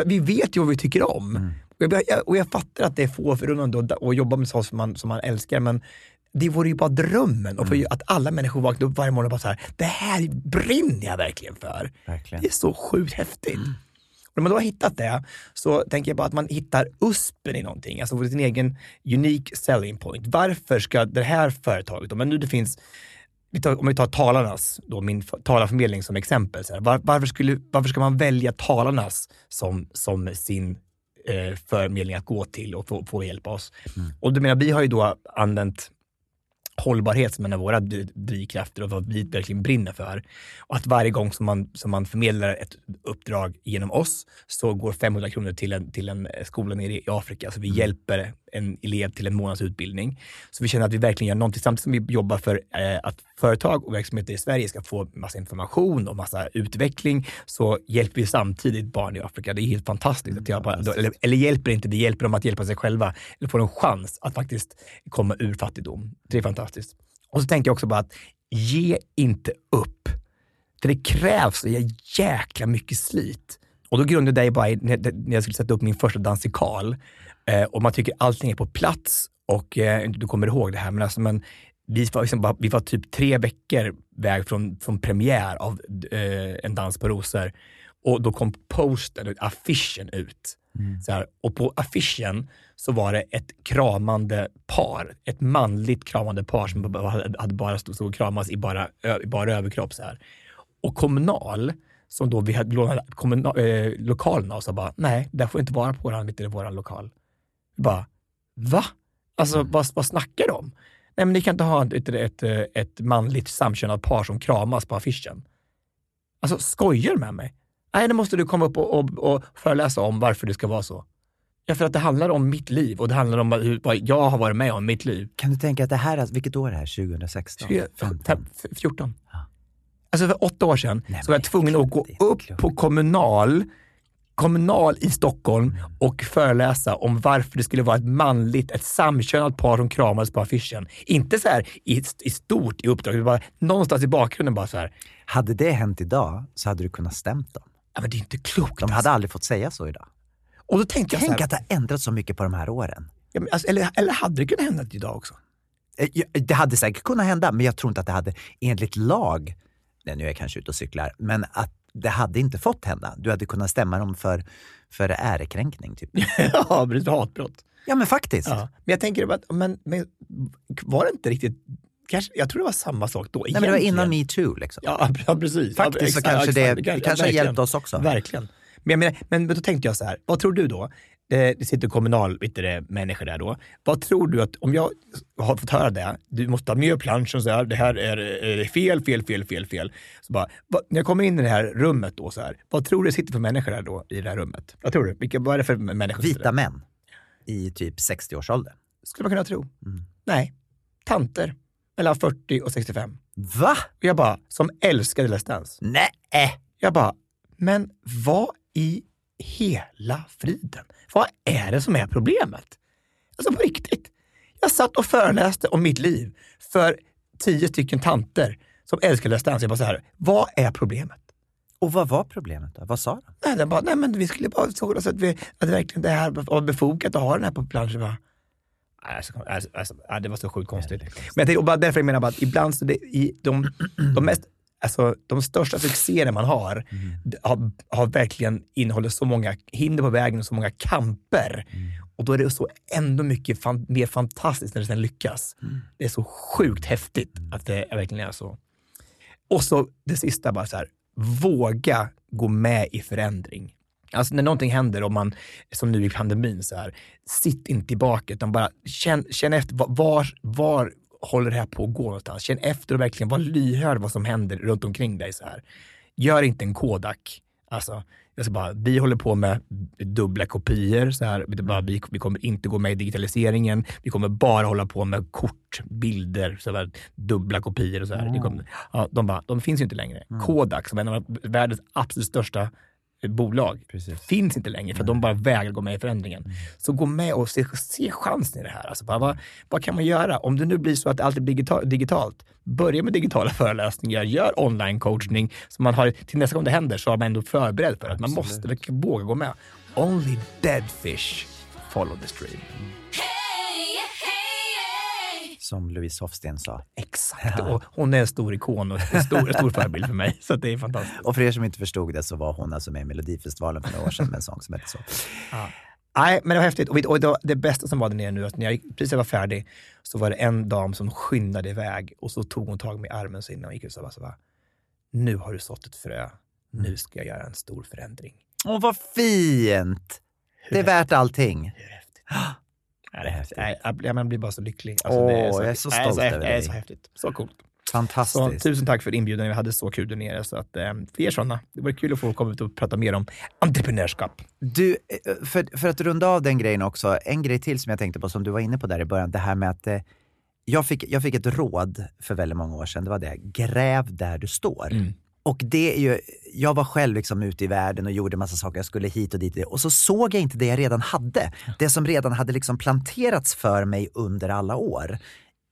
vi vet ju vad vi tycker om. Mm. Jag, och jag fattar att det är få förunnande att jobba med sånt som man, som man älskar, men det vore ju bara drömmen. Och för mm. att alla människor vaknar upp varje morgon och bara så här, det här brinner jag verkligen för. Verkligen. Det är så sjukt häftigt. Mm. Och när man då har hittat det så tänker jag bara att man hittar uspen i någonting. Alltså sin egen unique selling point. Varför ska det här företaget, om nu det finns, om vi tar talarnas, då min talarförmedling som exempel. Så här, var, varför, skulle, varför ska man välja talarnas som, som sin eh, förmedling att gå till och få, få hjälpa oss? Mm. Och du menar, vi har ju då använt hållbarhet som en av våra drivkrafter och vad vi verkligen brinner för. Och att varje gång som man, som man förmedlar ett uppdrag genom oss så går femhundra kronor till en, till en skola nere i Afrika. Så vi mm. hjälper en elev till en månads utbildning. Så vi känner att vi verkligen gör någonting samtidigt som vi jobbar för eh, att företag och verksamheter i Sverige ska få massa information och massa utveckling. Så hjälper vi samtidigt barn i Afrika. Det är helt fantastiskt. Att hjälpa, eller, eller hjälper inte, det hjälper dem att hjälpa sig själva. Eller får en chans att faktiskt komma ur fattigdom. Det är fantastiskt. Och så tänker jag också bara att ge inte upp. För det krävs jäkla mycket slit. Och då grundade jag bara när jag skulle sätta upp min första dansikal. Eh, och man tycker allting är på plats. Och eh, du kommer ihåg det här. Men, alltså, men vi, var liksom bara, vi var typ tre veckor väg från, från premiär av eh, En dans på rosor. Och då kom posten, affischen ut. Mm. Så här, och på affischen så var det ett kramande par. Ett manligt kramande par som hade bara stod och kramas i bara, i bara överkropp. Så här. Och Kommunal... som då vi hade lånat kommunal, eh, lokalerna och så bara, nej, där får inte vara på våran, mitt i våran lokal. Bara, va? Alltså, mm. vad, vad snackar de? Nej, men ni kan inte ha ett, ett, ett manligt samkönat par som kramas på affischen. Alltså, skojar med mig? Nej, då måste du komma upp och, och, och föreläsa om varför det ska vara så. Ja, för att det handlar om mitt liv och det handlar om hur, vad jag har varit med om mitt liv. Kan du tänka att det här, vilket år är det här? tjugo sexton? tjugo fjorton. Ja. Alltså för åtta år sedan nej, så var jag tvungen att gå upp på kommunal, kommunal i Stockholm och föreläsa om varför det skulle vara ett manligt, ett samkönat par som kramades på affischen. Inte så här i, i stort i uppdraget, bara någonstans i bakgrunden bara så här. Hade det hänt idag så hade du kunnat stämt dem. Ja, men det är inte klokt. De hade alltså aldrig fått säga så idag. Och då tänkte jag Tänk så här, att det har ändrat så mycket på de här åren. Ja, men alltså, eller, eller hade det kunnat hända idag också? Det hade säkert kunnat hända, men jag tror inte att det hade enligt lag. Nej, nu är jag kanske ute och cyklar. Men att det hade inte fått hända. Du hade kunnat stämma dem för, för ärekränkning. Typ. Ja, för hatbrott. Ja, men faktiskt. Ja. Men jag tänker att, men, men var det inte riktigt... Kanske, jag tror det var samma sak då. Nej, egentligen. Men det var innan MeToo. Liksom. Ja, ja, precis. Faktiskt ja, exakt, så kanske exakt, det exakt, kanske ja, har hjälpt oss också. Verkligen. Men, jag menar, men då tänkte jag så här. Vad tror du då? Det, det sitter kommunal det, människor där då. Vad tror du att, om jag har fått höra det, du måste ha miljöplanschen så här, det här är, är fel, fel, fel, fel, fel. Så bara, vad, när jag kommer in i det här rummet då så här, vad tror du sitter för människor där då i det här rummet? Vad tror du? Vilka, vad är det för människor? Vita män i typ sextio-årsåldern. Skulle man kunna tro. Mm. Nej, tanter mellan fyrtio och sextiofem. Va? Jag bara, som älskade lästans. Nej. Jag bara, men vad i hela friden. Vad är det som är problemet? Alltså på riktigt. Jag satt och föreläste om mitt liv för tio stycken tanter som älskade stans. Jag bara så här, vad är problemet? Och vad var problemet då? Vad sa de? Nej, de bara, nej men vi skulle bara såga så att vi att verkligen det här var befogat att ha den här på planschen. Va? Alltså, alltså, alltså, det var så sjukt konstigt. Nej, konstigt. Men jag tänkte, och bara därför jag menar bara att ibland så det, i de, de mest alltså de största succéerna man har, mm. har har verkligen innehåller så många hinder på vägen och så många kamper. Mm. Och då är det så ändå mycket fan, mer fantastiskt när det sen lyckas. Mm. Det är så sjukt häftigt att det är verkligen är så. Och så det sista bara så här, våga gå med i förändring. Alltså när någonting händer och man, som nu i pandemin så här, sitt inte tillbaka utan bara känn, känn efter var, var håller det här på att gå någonstans. Känn efter och verkligen var lyhörd vad som händer runt omkring dig så här. Gör inte en Kodak. Alltså, jag ska bara, vi håller på med dubbla kopior så här. Bara, vi, vi kommer inte gå med i digitaliseringen. Vi kommer bara hålla på med kortbilder så här, dubbla kopior och så här. Mm. Kommer, ja, de, bara, de finns ju inte längre. Mm. Kodak som är en av världens absolut största bolag. Precis. Finns inte längre för att de bara vägrar gå med i förändringen. Mm. Så gå med och se, se chansen i det här. Alltså bara, vad, vad kan man göra? Om det nu blir så att allt är digital, digitalt, börja med digitala föreläsningar, gör online coachning så man har, till nästa gång det händer så har man ändå förberedd för att man måste verkligen våga gå med. Only dead fish follow the stream. som Louise Hofsten sa. Exakt, ja. Och hon är en stor ikon och en stor, stor förebild för mig, så det är fantastiskt. Och för er som inte förstod det så var hon alltså med i Melodifestivalen för några år sedan med en sång som hette så. Ja. Nej, men det var häftigt. Och det, det bästa som var där nere nu, att när jag precis var färdig så var det en dam som skyndade iväg och så tog hon tag med armen så innan och gick ut och sa, så bara, nu har du sått ett frö. Nu ska jag göra en stor förändring. Åh, vad fint! Hur det är värt allting. Hur häftigt. Ja, det är häftigt. Jag, man blir bara så lycklig. Alltså, åh, det är så, jag är så stolt över dig. Det är så häftigt. Så coolt. Fantastiskt. Så, tusen tack för inbjudan. Vi hade så kul där nere. Så att, eh, för er sådana, det var kul att få komma ut och prata mer om entreprenörskap. Du, för, för att runda av den grejen också, en grej till som jag tänkte på, som du var inne på där i början, det här med att eh, jag, fick, jag fick ett råd för väldigt många år sedan. Det var det, gräv där du står. Mm. Och det är ju, jag var själv liksom ute i världen och gjorde massa saker, jag skulle hit och dit och, det, och så såg jag inte det jag redan hade. Det som redan hade liksom planterats för mig under alla år.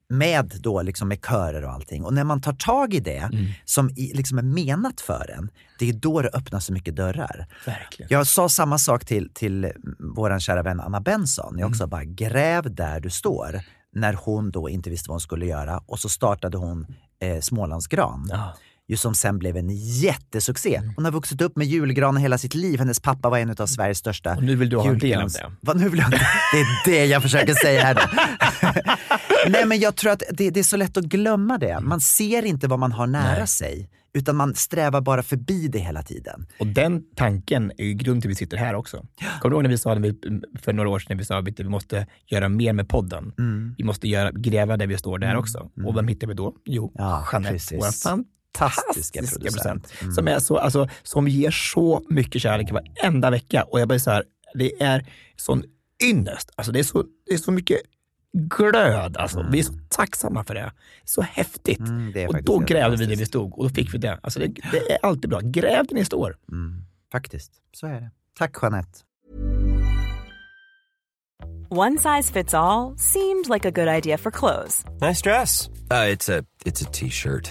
Med då liksom med körer och allting. Och när man tar tag i det mm. som i, liksom är menat för en, det är då det öppnas så mycket dörrar. Verkligen. Jag sa samma sak till, till våran kära vän Anna Benson. Jag också mm. bara gräv där du står. När hon då inte visste vad hon skulle göra. Och så startade hon eh, Smålandsgran. Ja. Ju som sen blev en jättesuccé. Mm. Hon har vuxit upp med julgranen hela sitt liv. Hennes pappa var en av Sveriges största. Och nu vill du ha en del av det. Va, nu vill jag... Det är det jag försöker säga här. Nej, men jag tror att det, det är så lätt att glömma det. Man ser inte vad man har nära Nej. sig. Utan man strävar bara förbi det hela tiden. Och den tanken är ju grund till vi sitter här också. Kommer du ihåg när vi sa för några år sedan, när vi sa att vi måste göra mer med podden. Mm. Vi måste göra, gräva där vi står där mm. också. Mm. Och vem hittar vi då? Jo, ja, Jeanette. Fantastiska producent. Procent, mm. Som, är så, alltså, som ger så mycket kärlek varenda vecka. Och jag bara så här, det är sån ynnest. Alltså det är så, det är så mycket glöd. Alltså. Mm. Vi är så tacksamma för det. Så häftigt. Mm, och då grävde vi det vi stod. Och då fick vi det. Alltså det, det är alltid bra. Gräv det ni står. Mm. Faktiskt. Så är det. Tack Jeanette. One size fits all seemed like a good idea for clothes. Nice dress. Uh, it's a, it's a t-shirt.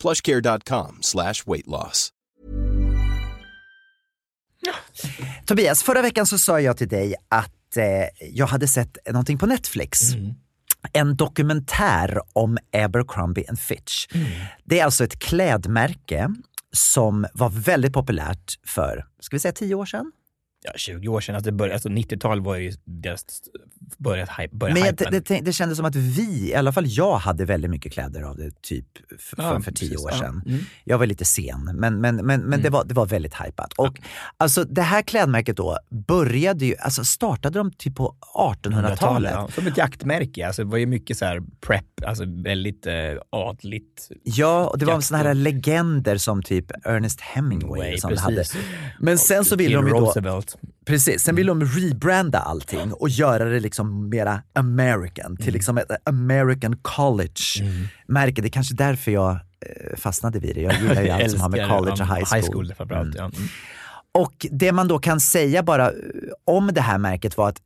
plush care dot com slash weight loss. Tobias, förra veckan så sa jag till dig att eh, jag hade sett någonting på Netflix. Mm. En dokumentär om Abercrombie and Fitch. Mm. Det är alltså ett klädmärke som var väldigt populärt för, ska vi säga tio år sedan? Ja, tjugo år sedan. Alltså, det började, alltså nittiotal var ju just börjat hype, började men hypen. Det, det, det kändes som att vi, i alla fall jag, hade väldigt mycket kläder av det typ f- ja, för, för tio precis, år sedan. Ja. Mm. Jag var lite sen, men, men, men, men mm. det, var, det var väldigt hypat. Och ja. Alltså det här klädmärket då började ju, alltså startade de typ på artonhundratalet. Ja, som ett jaktmärke. Alltså det var ju mycket så här prep, alltså väldigt eh, adligt. Ja, och det var sådana här legender som typ Ernest Hemingway. Way, som hade. Men och sen så ville de ju då... Precis, sen vill de rebranda allting och göra det liksom mera American, till liksom ett American college-märke. Det är kanske därför jag fastnade vid det. Jag gillar ju allt som har med college och high school. Mm. Och det man då kan säga bara om det här märket var att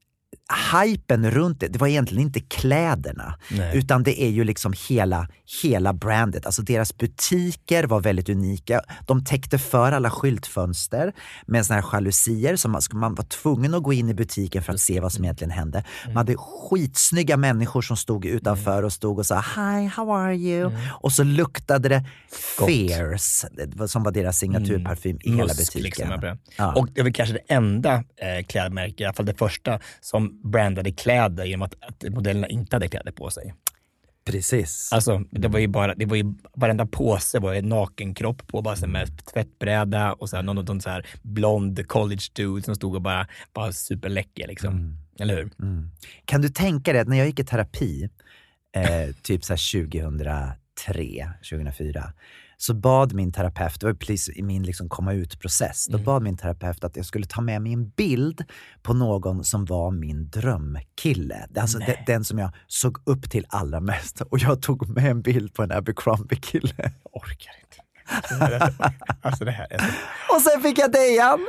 hypen runt det, det var egentligen inte kläderna. Nej. Utan det är ju liksom hela, hela brandet. Alltså deras butiker var väldigt unika. De täckte för alla skyltfönster med såna här jalusier som man, man var tvungen att gå in i butiken för att se vad som egentligen hände. Man hade skitsnygga människor som stod utanför och stod och sa hi, how are you? Mm. Och så luktade det Fierce som var deras signaturparfym mm. i hela butiken. Liksom, ja. Och det var kanske det enda eh, klädmärke, i alla fall det första som brandade kläder genom att, att modellerna inte hade kläder på sig. Precis. Alltså, det var ju bara, det var ju varenda påse var en nakenkropp på, bara så med tvättbräda och så här, någon, någon så här blond college dude som stod och bara, bara superläcker liksom. Mm. Eller hur? Mm. Kan du tänka dig att när jag gick i terapi eh, typ så här tjugohundratre, tjugohundrafyra så bad min terapeut, det var ju precis i min liksom komma ut process, då bad min terapeut att jag skulle ta med mig en bild på någon som var min drömkille, alltså de, den som jag såg upp till allra mest, och jag tog med en bild på en Abercrombie-kille. Jag orkar inte. Alltså det här är så... Och sen fick jag det igen.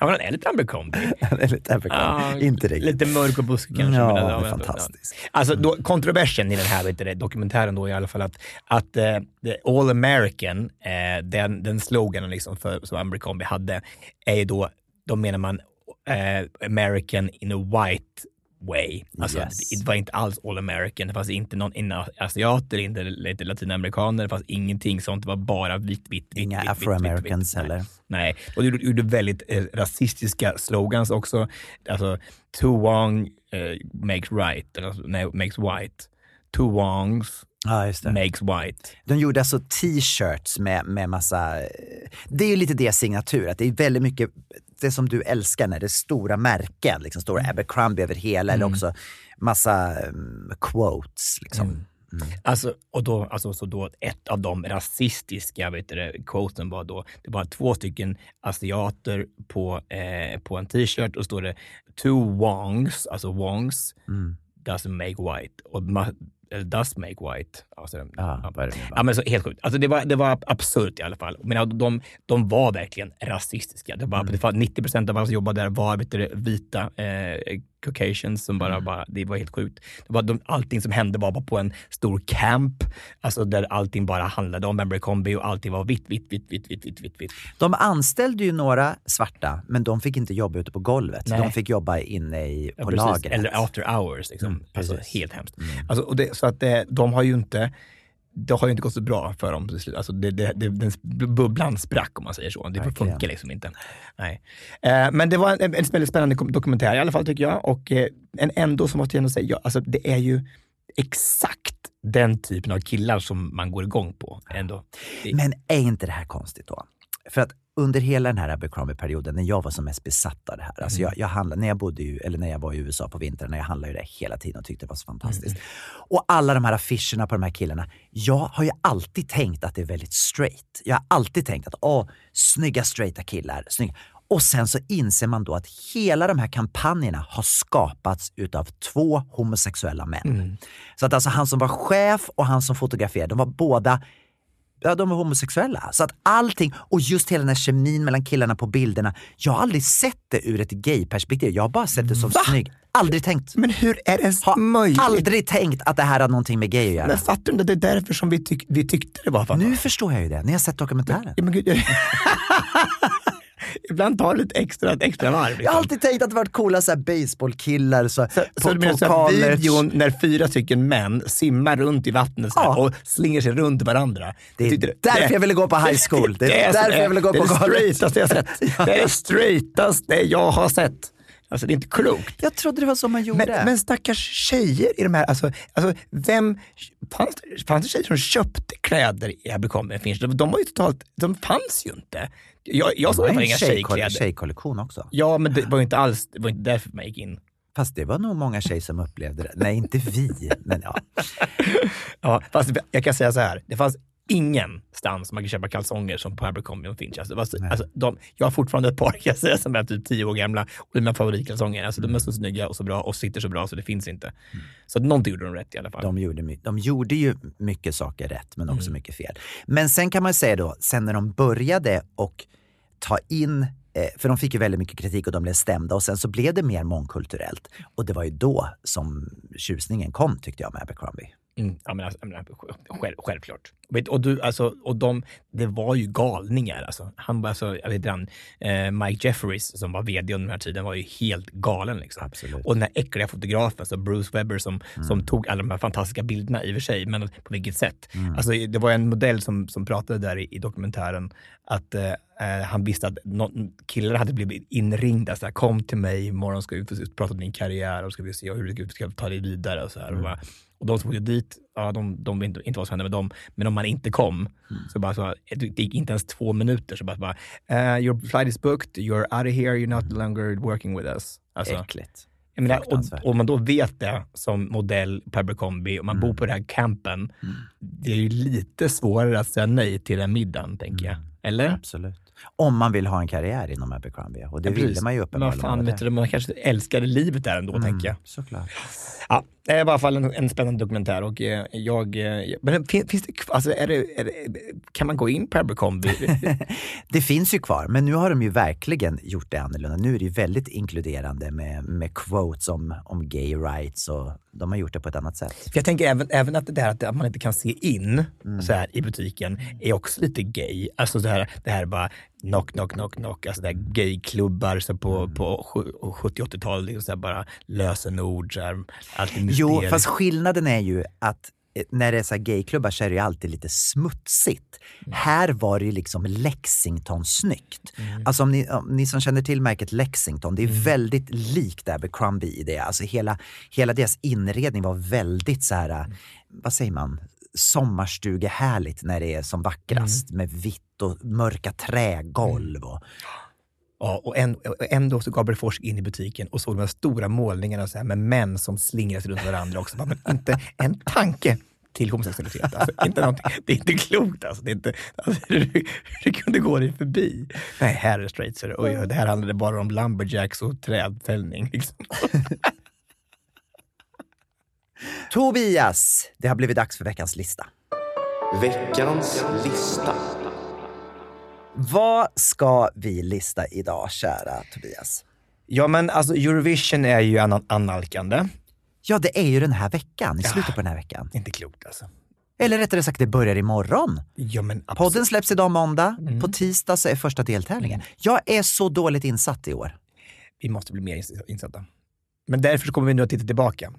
Ja, men en lite Abercrombie. lite Abercrombie. Ah, inte riktigt. Lite mörk och busk kanske. Ja, men det är fantastiskt. Alltså då, kontroversen i den här vet du, dokumentären då i alla fall att, att uh, All American, uh, den, den sloganen liksom för, som Abercrombie hade är ju då, då menar man uh, American in a white way. Alltså yes. det, det var inte alls All American. Det fanns inte någon inna, asiater, inte lite latinamerikaner, det fanns ingenting sånt. Det var bara vitt, vitt, vitt. Inga afroamericans heller. Nej, och det gjorde väldigt eh, rasistiska slogans också. Alltså, too wrong eh, makes right. Alltså, nej, makes white. Too wrongs. Ja, just det. Makes white. De gjorde alltså t-shirts med, med massa... Det är ju lite det signatur, att det är väldigt mycket det som du älskar när det är stora märken, liksom stora Abercrombie över hela, mm. eller också massa um, quotes, liksom. Mm. Mm. Alltså, och då, alltså, så då ett av de rasistiska vet du, quoten var då, det var två stycken asiater på, eh, på en t-shirt och står det two wongs, alltså wongs, mm. doesn't make white. Och ma- eller does make white. Alltså, ah, ja, det ja, men så helt sjukt. Alltså det var, det var absurt i alla fall. Men de, de var verkligen rasistiska. Det var, mm. det var nittio procent av alla som jobbade där var det, vita eh, Caucasians som bara, mm. bara, det var helt sjukt. Det var de, allting som hände var bara på en stor camp, alltså där allting bara handlade om Abercrombie och allting var vitt, vitt, vitt, vitt, vitt, vitt, vitt. De anställde ju några svarta, men de fick inte jobba ute på golvet. Nej. De fick jobba inne i, på ja, lagret. Eller after hours, liksom. Mm, alltså helt hemskt. Mm. Alltså, och det, så att de har ju inte... Det har ju inte gått så bra för dem. Alltså det, det, det, den bubblan sprack om man säger så. Det okay. funkar liksom inte. Nej. Eh, men det var en, en väldigt spännande dokumentär i alla fall tycker jag. Och eh, en ändå som måste jag ändå säga, ja, alltså det är ju exakt den typen av killar som man går igång på ändå. Men är inte det här konstigt då? För att under hela den här Abercrombie-perioden när jag var som mest besatt av det här. Alltså jag, jag handlade, när jag bodde ju, eller när jag var i U S A på vintern, när jag handlade ju det hela tiden och tyckte det var så fantastiskt. Mm. Och alla de här affischerna på de här killarna, jag har ju alltid tänkt att det är väldigt straight. Jag har alltid tänkt att, åh, snygga straighta killar, snygga. Och sen så inser man då att hela de här kampanjerna har skapats utav två homosexuella män. Mm. Så att alltså han som var chef och han som fotograferade, de var båda... Ja, de är homosexuella. Så att allting, och just hela den här kemin mellan killarna på bilderna, jag har aldrig sett det ur ett gay-perspektiv. Jag har bara sett det som Va? snygg. Aldrig tänkt. Men hur är det möjligt? Aldrig tänkt att det här hade någonting med gay att göra. Men fattar du, det är därför som vi, tyck- vi tyckte det var. Fan. Nu förstår jag ju det, när jag sett dokumentären. Ja, men gud, jag... Ibland tar det lite extra, ett extra varv. Liksom. Jag har alltid tänkt att det varit coola så här baseballkillar. Så, så, på, så du menar så videon när fyra stycken män simmar runt i vattnet så här, ja. och slänger sig runt varandra. Det är jag det, därför det, jag ville gå på high school. Det, det, det är därför det, jag ville gå det på college. Det är det straightaste jag sett. ja. Det är det straightaste jag har sett. Alltså det är inte klokt. Jag trodde det var som man gjorde. Men, men stackars tjejer i de här... Alltså, alltså vem... Fanns, fanns det tjejer som köpte kläder i Abercrombie and Fitch? De, de var ju totalt... De fanns ju inte. Jag, jag såg inga tjejkläder. Tjejkollektion också. Ja, men det var ju inte alls... Det var inte därför man gick in. Fast det var nog många tjejer som upplevde det. Nej, inte vi, men ja. Ja, fast jag kan säga så här. Det fanns... ingen stans man kan köpa kalsonger som på Abercrombie och Finch. Alltså, alltså, de, jag har fortfarande ett par jag säger, som är typ tio år gamla och mina favoritkalsonger. Alltså, mm. de är så snygga och så bra och sitter så bra så det finns inte. Mm. Så att någonting gjorde de rätt i alla fall. De gjorde, de gjorde ju mycket saker rätt men också mm. mycket fel. Men sen kan man säga då, sen när de började och ta in För de fick ju väldigt mycket kritik och de blev stämda. Och sen så blev det mer mångkulturellt. Och det var ju då som tjusningen kom, tyckte jag, med Abercrombie. Mm, jag menar, jag menar, själv, självklart. Och, du, alltså, och de, det var ju galningar. Alltså. Han var, alltså, jag vet inte, eh, Mike Jeffries som var vd under den här tiden var ju helt galen. Liksom. Absolut. Och den här äckliga fotografen, alltså Bruce Weber, som, mm. som tog alla de här fantastiska bilderna i och för sig, men på vilket sätt. Mm. Alltså, det var en modell som, som pratade där i, i dokumentären att eh, han visste att någon, killar hade blivit inringda. Så här, kom till mig, imorgon ska vi prata om din karriär och ska vi se hur du ska ta dig vidare. Och så här, mm. och bara, och de som åkte dit, ja, de, de inte, inte var så hända med dem. Men om man inte kom, mm. så bara så, det gick inte ens två minuter. Så bara, bara uh, your flight is booked, you're out of here, you're not mm. longer working with us. Alltså, äckligt. Jag menar, och, och man då vet det som modell på Abercrombie, och man mm. bor på den här campen, mm. det är ju lite svårare att säga nej till den middagen, tänker mm. jag. Eller? Absolut. Om man vill ha en karriär inom Abercrombie. Och det ja, ville man ju uppenbarligen. Men fan, vet du, man kanske älskade livet där ändå, mm, tänker jag. Såklart. Ja, det är i alla fall en, en spännande dokumentär. Och eh, jag... Eh, men fin, finns det... Alltså, är det, är det, kan man gå in på Abercrombie? Det finns ju kvar. Men nu har de ju verkligen gjort det annorlunda. Nu är det ju väldigt inkluderande med, med quotes om, om gay rights. Och de har gjort det på ett annat sätt. För jag tänker även, även att det där att man inte kan se in mm. så här, i butiken är också lite gay. Alltså det här, det här bara... knock, knock, knock, knock, alltså där gayklubbar så på, mm. på sjuttio- och åttiotalet liksom, så där bara lösenord så här, alltid mysterier. Jo, fast skillnaden är ju att när det är så här gayklubbar så är det ju alltid lite smutsigt. Mm. Här var det ju liksom Lexington snyggt. Mm. Alltså om ni, om ni som känner till märket Lexington, det är mm. väldigt likt Abercrombie i det. Alltså hela, hela deras inredning var väldigt så här, mm. vad säger man, sommarstuga härligt när det är som vackrast mm. med vitt och mörka trägolv och... Ja, och en, ändå så Gabriel Fors in i butiken och såg de här stora målningarna så här med män som slingras runt varandra också, men inte en tanke till homosexualitet, alltså, inte det är inte klokt, alltså, det är inte, alltså, hur, hur kunde gå dig förbi? Nej, här är straight, så det, oj, det här handlade bara om lumberjacks och trädfällning liksom. Tobias, det har blivit dags för veckans lista. Veckans lista. Vad ska vi lista idag, kära Tobias? Ja, men alltså Eurovision är ju an- analkande. Ja, det är ju den här veckan, i slutet ja, på den här veckan. Inte klokt alltså. Eller rättare sagt, det börjar imorgon. Ja, men podden släpps idag måndag, mm. på tisdag så är första deltävlingen. Mm. Jag är så dåligt insatt i år. Vi måste bli mer insatta. Men därför kommer vi nu att titta tillbaka.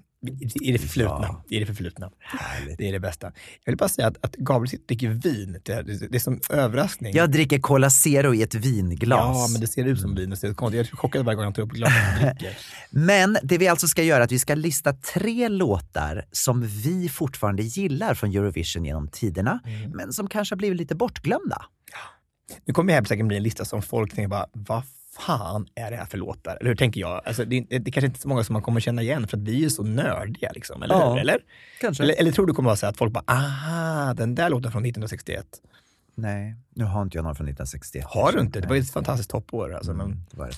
I det förflutna. Ja. I det förflutna. Härligt. Det är det bästa. Jag vill bara säga att, att Gabriel dricker vin. Det är, det är som överraskning. Jag dricker Cola Zero i ett vinglas. Ja, men det ser ut som vin. Jag är chockad varje gång jag tar upp glaset och dricker. Men det vi alltså ska göra är att vi ska lista tre låtar som vi fortfarande gillar från Eurovision genom tiderna. Mm. Men som kanske har blivit lite bortglömda. Ja. Nu kommer jag här säkert bli en lista som folk tänker bara, vad fan är det här för låtar? Eller hur tänker jag? Alltså, det, det, det kanske inte är så många som man kommer känna igen för att vi är så nördiga liksom, eller ja, eller? Kanske. Eller, eller tror du kommer vara så att folk bara, aha, den där låten från nittonhundrasextioett. Nej, nu har inte jag någon från nittonhundrasextioett. Har du inte? Det var ju ett fantastiskt toppår. Alltså, mm, men... Det var det.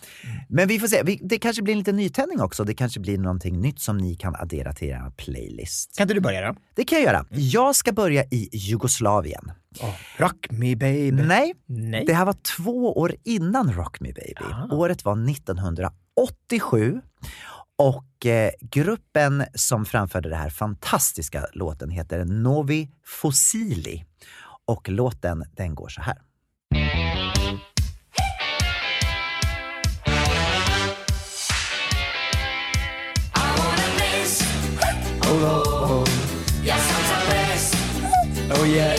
Men vi får se, vi, det kanske blir en liten nytändning också. Det kanske blir någonting nytt som ni kan addera till er playlist. Kan inte du börja då? Det kan jag göra. Mm. Jag ska börja i Jugoslavien. Oh, Rock Me Baby. Nej, Nej, det här var två år innan Rock Me Baby. Aha. Året var nittonhundraåttiosju. Och eh, gruppen som framförde det här fantastiska låten heter Novi Fossili. Och låten, den går så här. Oh, oh, oh. Oh, yeah. Oh yeah.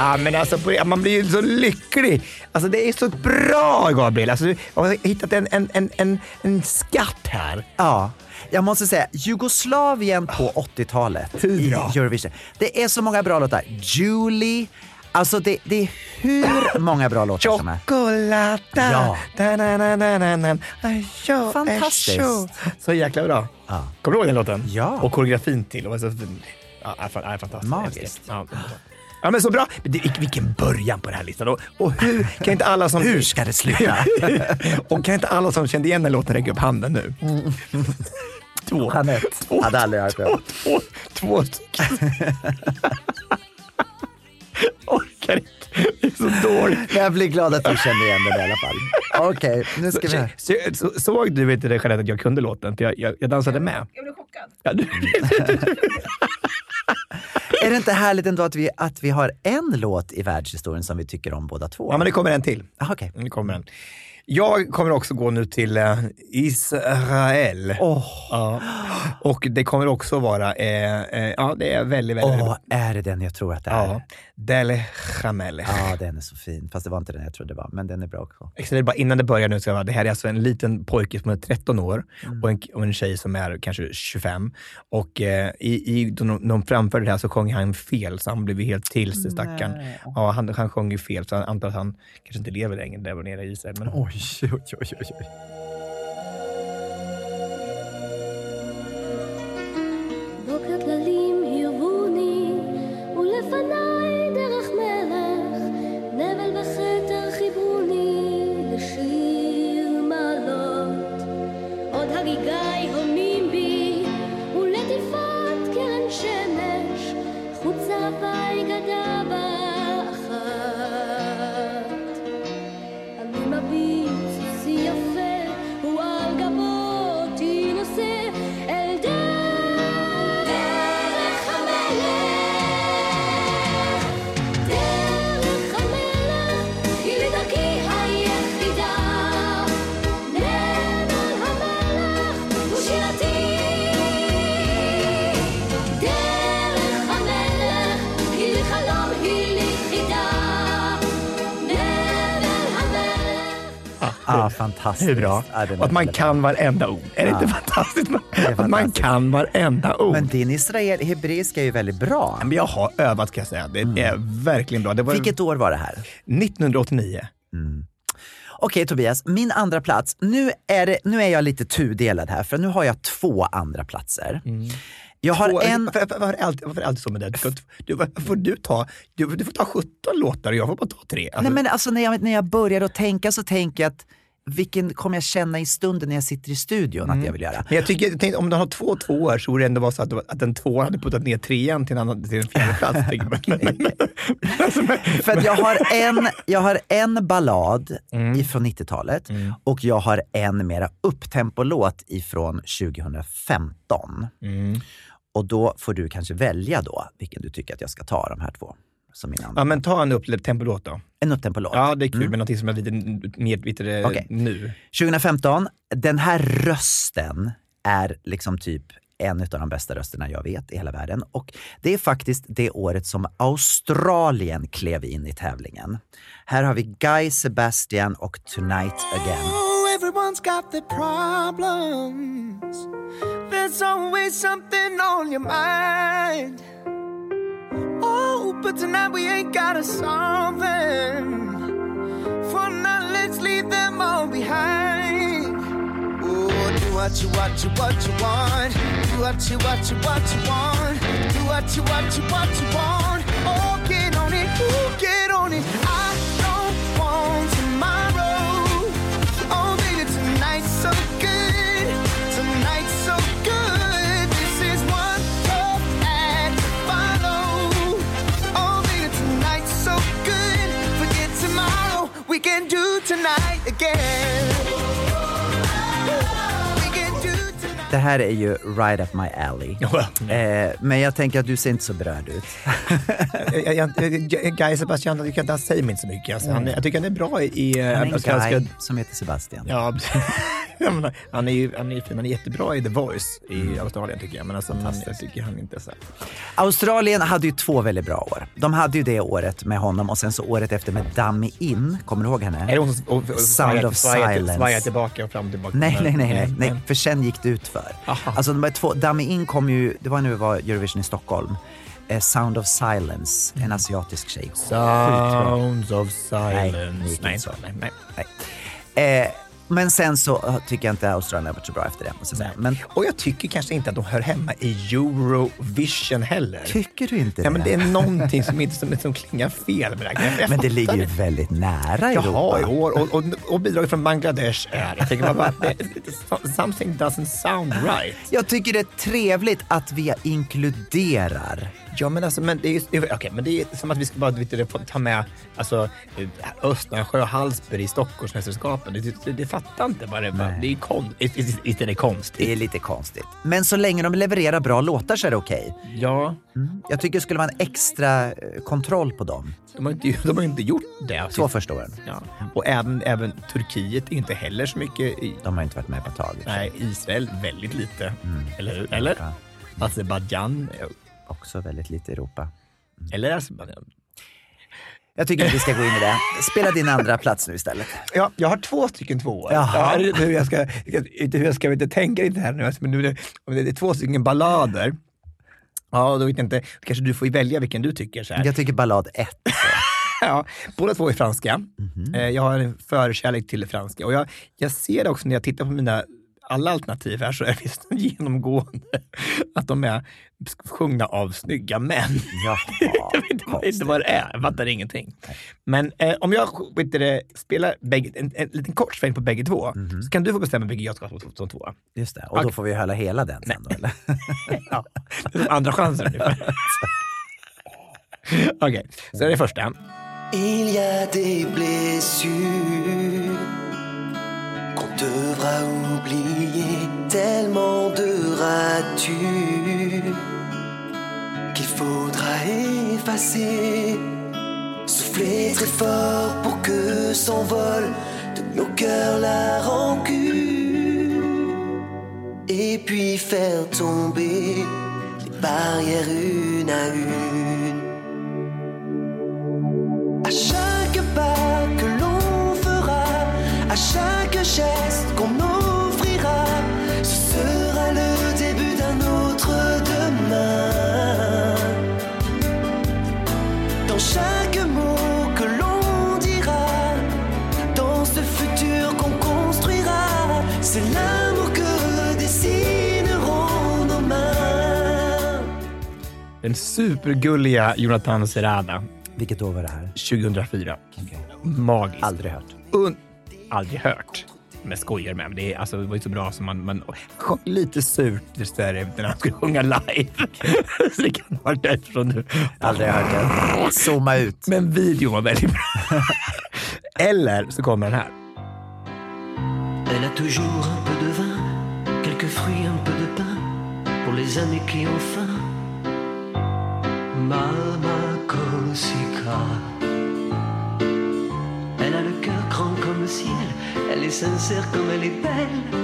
Ah, men alltså, man blir ju så lycklig. Alltså det är så bra, Gabriel. Alltså, jag har hittat en, en, en, en skatt här. Ja, Jag måste säga, Jugoslavien på åttiotalet i Eurovision. Det är så många bra låtar. Julie. Alltså det, det är hur många bra låtar som är. Chocolata. Ja. Fantastiskt. Så jäkla bra. Ja. Kommer du ihåg den låten? Ja. Och koreografin till. Och så, ja, är fantastiskt. Magiskt. Ja. Ja, men så bra. Vilken början på den här listan. Och, och hur kan inte alla som... Hur ska det sluta? Och kan inte alla som kände igen den låten räcka upp handen nu? Mm. Två. Annette. Två. Hade aldrig hört det. Två. Två. Två. Orkar inte. Det är så dåligt. Jag blir glad att du kände igen den i alla fall. Okej, okay, nu ska så, vi... Så, så, såg du inte det själv att jag kunde låten? För jag, jag, jag dansade med. Jag blev chockad. Ja, du... Är det inte härligt ändå att vi, att vi har en låt i världshistorien som vi tycker om båda två? Ja, men det kommer en till. Ah, okay. Det kommer en. Jag kommer också gå nu till eh, Israel. Oh. Ja. Och det kommer också vara... Eh, eh, ja, det är väldigt, väldigt... Åh, oh, är det den jag tror att det är? Ja, Del Chamel. Ja, den är så fin. Fast det var inte den jag trodde det var, men den är bra också. Exakt, bara innan det börjar nu ska jag vara... Det här är alltså en liten pojke som är tretton år mm. och, en, och en tjej som är kanske tjugofem. Och eh, i, i, när de framförde det här så sjöng han fel, så han blev helt till sig, stackaren. Ja, han, han sjöng ju fel, så han antar att han kanske inte lever längre där nere i Israel, men... Oj. Oj, oj, oj, oj. Ah, fantastiskt. Det är bra. Ja, det är att man kan varenda ord. Är det ja. inte fantastiskt? Man, det är fantastiskt. Att man kan varenda ord. Men din israel hebreiska är ju väldigt bra. Men jag har övat, kan jag säga. Det mm. är verkligen bra. Det var... Vilket år var det här? nittonhundraåttionio. Mm. Okej, okay, Tobias, min andra plats. Nu är, det, nu är jag lite tudelad här, för nu har jag två andra platser. Mm. Jag har två, en... Varför är det alltid, alltid så med det? Du, du, varför får du, ta, du, du får ta sjutton låtar och jag får bara ta tre. Alltså... Nej, men alltså, när, jag, när jag börjar att tänka så tänker jag att vilken kommer jag känna i stunden när jag sitter i studion mm. att jag vill göra. Men jag tycker, jag tänkte, om du har två tvåor så borde det ändå vara så att, att den tvåan hade puttat ner trean till en, till en fjärde plats. men, men, men, alltså, men, För att jag har en, jag har en ballad mm. ifrån nittiotalet mm. och jag har en mera upptempolåt ifrån tjugohundrafemton. Mm. Och då får du kanske välja då vilken du tycker att jag ska ta, de här två. Ja, men ta en upptempolåt då. En upptempolåt. Ja, det är kul, mm. men någonting som är lite mer vitare okay. nu. tjugohundrafemton, den här rösten är liksom typ en av de bästa rösterna jag vet i hela världen. Och det är faktiskt det året som Australien klev in i tävlingen. Här har vi Guy Sebastian och Tonight Again. Oh, everyone's got the problems. There's always something on your mind. Oh, but tonight we ain't gotta solve them. For now, let's leave them all behind. Oh, do what you, what you, what you want. Do what you, what you, what you want. Do what you, what you, what you want. Oh, get on it, oh, get on it. I don't want tomorrow. Oh, baby, tonight's so good. Tonight's so good. We can do tonight again. We can do tonight. Det här är ju right up my alley. eh, men jag tänker att du ser inte så berörd ut. jag, jag, jag, Guy Sebastian, jag kan inte säga mig inte så mycket. Alltså, mm. han, jag tycker han är bra i... Han är en äh, guy ska... som heter Sebastian. Ja, menar, han är ju han är, han är jättebra i The Voice i mm. Australien, tycker jag. Men alltså, mm. fast jag tycker han inte så. Australien hade ju två väldigt bra år. De hade ju det året med honom och sen så året efter med Dummy In. Kommer du ihåg henne? Är det hon som, och, och, Sound och, och, of Silence. Svaja tillbaka och fram tillbaka. Nej, nej, nej. nej, nej. nej. För sen gick det ut. för. Aha. Alltså de här två, Dummy In kom ju, det var när vi var Eurovision i Stockholm. A Sound of Silence, en asiatisk tjej. Sounds of Silence. Nej, nej, nej, nej. Eh, men sen så tycker jag inte Australien har varit så bra efter det. Så men, och jag tycker kanske inte att de hör hemma i Eurovision heller. Tycker du inte det? Ja, men det är någonting som, inte, som, som klingar fel. Men, jag men det ligger ju väldigt nära Europa. Jaha, och, och, och, och bidrag från Bangladesh är... Jag tycker bara, something doesn't sound right. Jag tycker det är trevligt att vi inkluderar... Ja, men alltså, men det är just, okay, men det är som att vi ska bara du, ta med alltså, Östernsjö och Hallsberg i Stockholmsmästerskapen. Det, det, det fattar inte vad det är. Det är, kon, it, it, it, it är konstigt. Det är lite konstigt. Men så länge de levererar bra låtar så är det okej. Okay. Ja. Mm. Jag tycker det skulle vara en extra kontroll på dem. De har inte, de har inte gjort det. Två första åren. Ja. Och även, även Turkiet är inte heller så mycket. I... De har inte varit med på taget. Nej, Israel väldigt lite. Mm. Eller? eller? Ja. Mm. Azerbajdzjan... Också väldigt lite Europa. Mm. Eller alltså, jag tycker att vi ska gå in i det. Spela din andra plats nu istället. Ja, jag har två stycken tvåor. Jaha. Det här, hur jag ska, jag ska inte tänka inte här nu. Men nu är det, det är två stycken ballader. Ja, då vet jag inte. Kanske du får välja vilken du tycker. Så här. Jag tycker ballad ett. Ja, båda två är franska. Mm-hmm. Jag har en förkärlek till franska. Och jag, jag ser det också när jag tittar på mina... Alla alternativ här så är visst genomgående att de är sjungna av snygga män. Jaha, jag vet inte, inte vad det är. Jag fattar ingenting. Nej. Men eh, om jag vet det, spelar bägge, en, en liten kort sväng på bägge två mm-hmm. så kan du få bestämma vilken jag ska ha som två. Just det, och okay. Då får vi höra hela den sen då, eller? Ja, det är andra chanser nu. Okej, okay, så är det första. Il y a des blessures qu'on devra oublier, tellement de ratures qu'il faudra effacer. Souffler très fort pour que s'envole de nos cœurs la rancune. Et puis faire tomber les barrières une à une. À chaque pas que l'on fera, à chaque geste qu'on offrira, ce sera le début d'un autre demain. Dans chaque mot que l'on dira, dans ce futur qu'on construira, c'est l'amour que dessineront nos mains. Den supergulliga Jonathan Serrana. Vilket år var det här? tjugohundrafyra. Okay. Magiskt. Aldrig hört. Un- Aldrig hört. Med skojar med, men det, är, alltså, det var ju så bra som man, man sjöng lite surt just där efter när han skulle sjunga live. Så det kan vara därifrån nu. Aldrig hört det. Zooma ut. Men videon var väldigt bra. Eller så kommer den här. Elle a toujours un peu de vin, quelques fruits, un peu de pain pour les années qui ont faim. Mama Corsica. Elle a le cœur grand comme le ciel, elle est sincère comme elle est belle.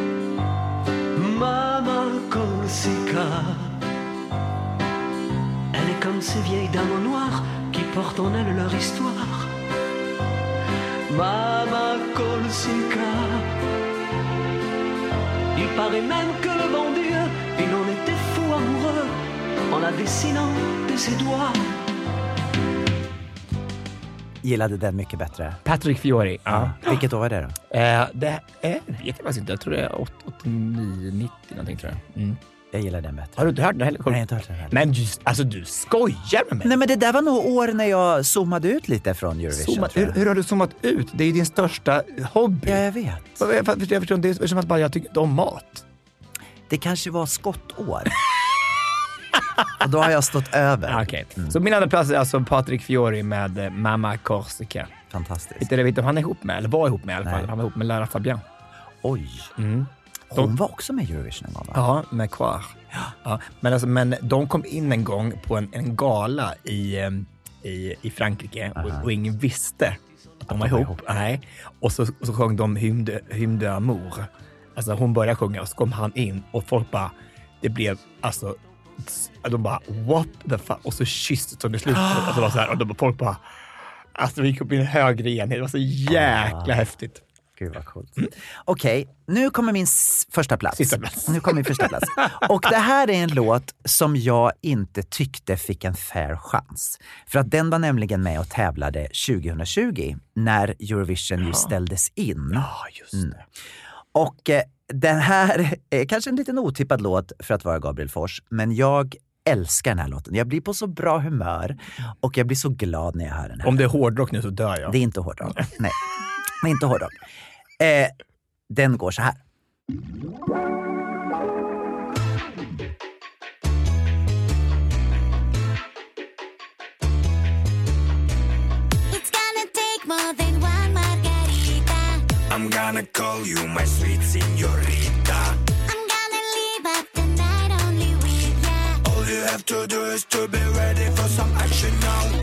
Mama Corsica. Elle est comme ces vieilles dames en noir qui portent en elles leur histoire. Mama Corsica. Il paraît même que le bon Dieu, il en était fou amoureux en la dessinant de ses doigts. Gillade den mycket bättre. Patrick Fiori. Ja. Vilket år var det då? Eh, det är, jag vet inte, jag tror det är åttionio, nittio någonting tror jag. Mm. Jag gillar den bättre. Har du inte hört den heller? Nej, jag har inte hört den heller. Men just, alltså du skojar med mig. Nej, men det där var nog år när jag zoomade ut lite från Eurovision. Zooma, hur, hur har du zoomat ut? Det är ju din största hobby. Ja, jag vet. Jag förstår, det är som att bara jag tycker om mat. Det kanske var skottår. Och då har jag stått över. Okay. Mm. Så min andra plats är alltså Patrick Fiori med Mama Corsica. Fantastiskt. Inte det vet om han är ihop med, eller var ihop med i alla fall. Nej. Han var ihop med Lara Fabian. Oj. Mm. Hon de... var också med i Eurovision en gång, va? Ja, med Quar. Ja. Ja. Men, alltså, men de kom in en gång på en, en gala i, i, i Frankrike. Uh-huh. Och, och ingen visste att de var, att de var ihop. ihop. Nej. Och så, så sjöng de Hymne, Hymne d'amour. Alltså hon började sjunga och så kom han in. Och folk bara, det blev alltså... de bara, what the fuck? Och så kysste de i slutet. Alltså var så här, och de bara, folk bara, alltså vi gick upp i en högre enhet. Det var så jäkla ah. häftigt. Gud vad coolt. Mm. Okej, okay, nu kommer min s- första plats. Sista plats. Nu kommer min första plats. Och det här är en låt som jag inte tyckte fick en fair chans. För att den var nämligen med och tävlade tjugotjugo när Eurovision ja. ju ställdes in. Ja, just det. Mm. Och eh, den här är kanske en liten otippad låt för att vara Gabriel Fors. Men jag älskar den här låten. Jag blir på så bra humör och jag blir så glad när jag hör den här. Om det är hårdrock nu så dör jag. Det är inte hårdrock, nej. Men inte hårdrock. Eh, den går så här. It's gonna take more than one margarita. I'm gonna call you my sweet señorita. I'm gonna live up the night only with ya. All you have to do is to be ready for some action now.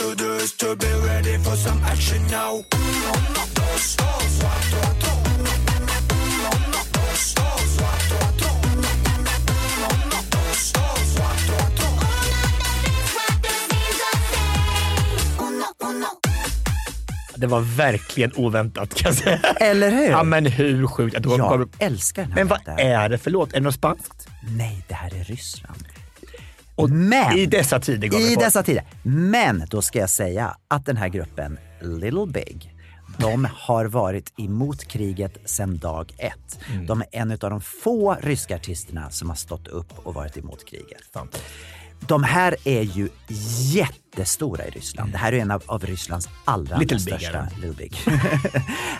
To do is to be ready for some action now. Uno, dos, dos, cuatro, cuatro. Uno, dos, dos, cuatro, cuatro. Uno, dos, dos, cuatro, cuatro. Uno, dos, tres, cuatro, cinco, seis. Uno, uno. Det var verkligen oväntat, kan jag säga. Eller hur? Ja, men hur sjukt. Jag, jag bara... älskar den här. Men vad är det för låt? Är det något spanskt? Nej, det här är Ryssland. Och men, i dessa tider går i dessa tider. Men då ska jag säga att den här gruppen Little Big, de har varit emot kriget sedan dag ett. Mm. De är en av de få ryska artisterna som har stått upp och varit emot kriget. De här är ju jättestora i Ryssland. Mm. Det här är en av, av Rysslands allra Little största Little Big.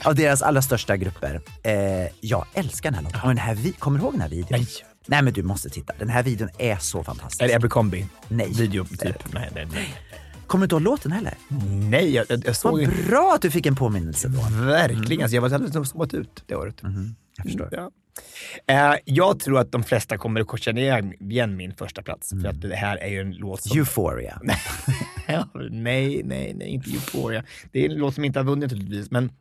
Av deras allra största grupper. Eh, jag älskar den här låten. Och den här vi- kommer du ihåg den här videon? Nej. Nej, men du måste titta. Den här videon är så fantastisk. Är det Abercrombie? Nej. Video typ. Nej, nej, nej. Kommer du att låta den heller? Nej, jag, jag såg... Vad en... bra att du fick en påminnelse då. Verkligen. Mm. Alltså, jag var alldeles som smått ut det året. Mm. Jag förstår. Mm, ja. eh, jag tror att de flesta kommer att känna igen min första plats. Mm. För att det här är ju en låt som... Euphoria. nej, nej, nej. Inte Euphoria. Det är en låt som inte har vunnit naturligtvis, men...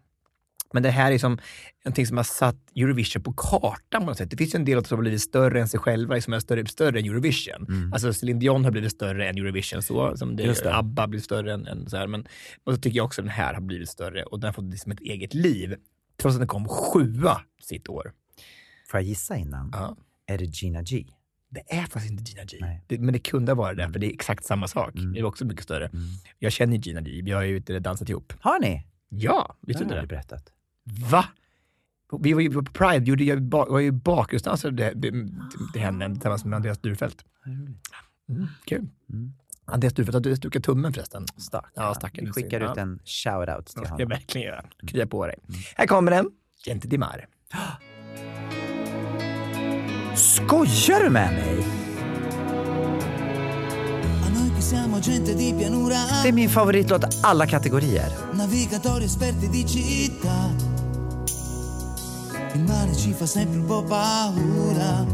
Men det här är liksom någonting som har satt Eurovision på kartan på något sätt. Det finns ju en del som har blivit större än sig själva, som liksom är större, större än Eurovision. Mm. Alltså Celine Dion har blivit större än Eurovision, så som det, det. ABBA blir större än, än så här. Men och så tycker jag också att den här har blivit större och den har fått liksom ett eget liv. Trots att den kom sjua sitt år. Får jag gissa innan? Ja. Är det Gina G? Det är faktiskt inte Gina G. Det, men det kunde vara det, för det är exakt samma sak. Mm. Det är också mycket större. Mm. Jag känner Gina G, vi har ju inte dansat ihop. Har ni? Ja, visst inte det. Berättat. Va? Vi var ju på Pride, gjorde jag var ju bakgrundsdansare alltså det, det, det hände tillsammans med Andreas Durfelt. Mm, kul. Mm. Andreas Durfelt, har du stukat tummen förresten? Stark. Ja, stacken. Vi skickar ut en shout-out till honom. Det är verkligen göra. Krya på dig. Mm. Här kommer den. Gente di Mare. Skojar du med mig? Det är min favoritlåt av alla kategorier. Il mare ci fa sempre un po' paura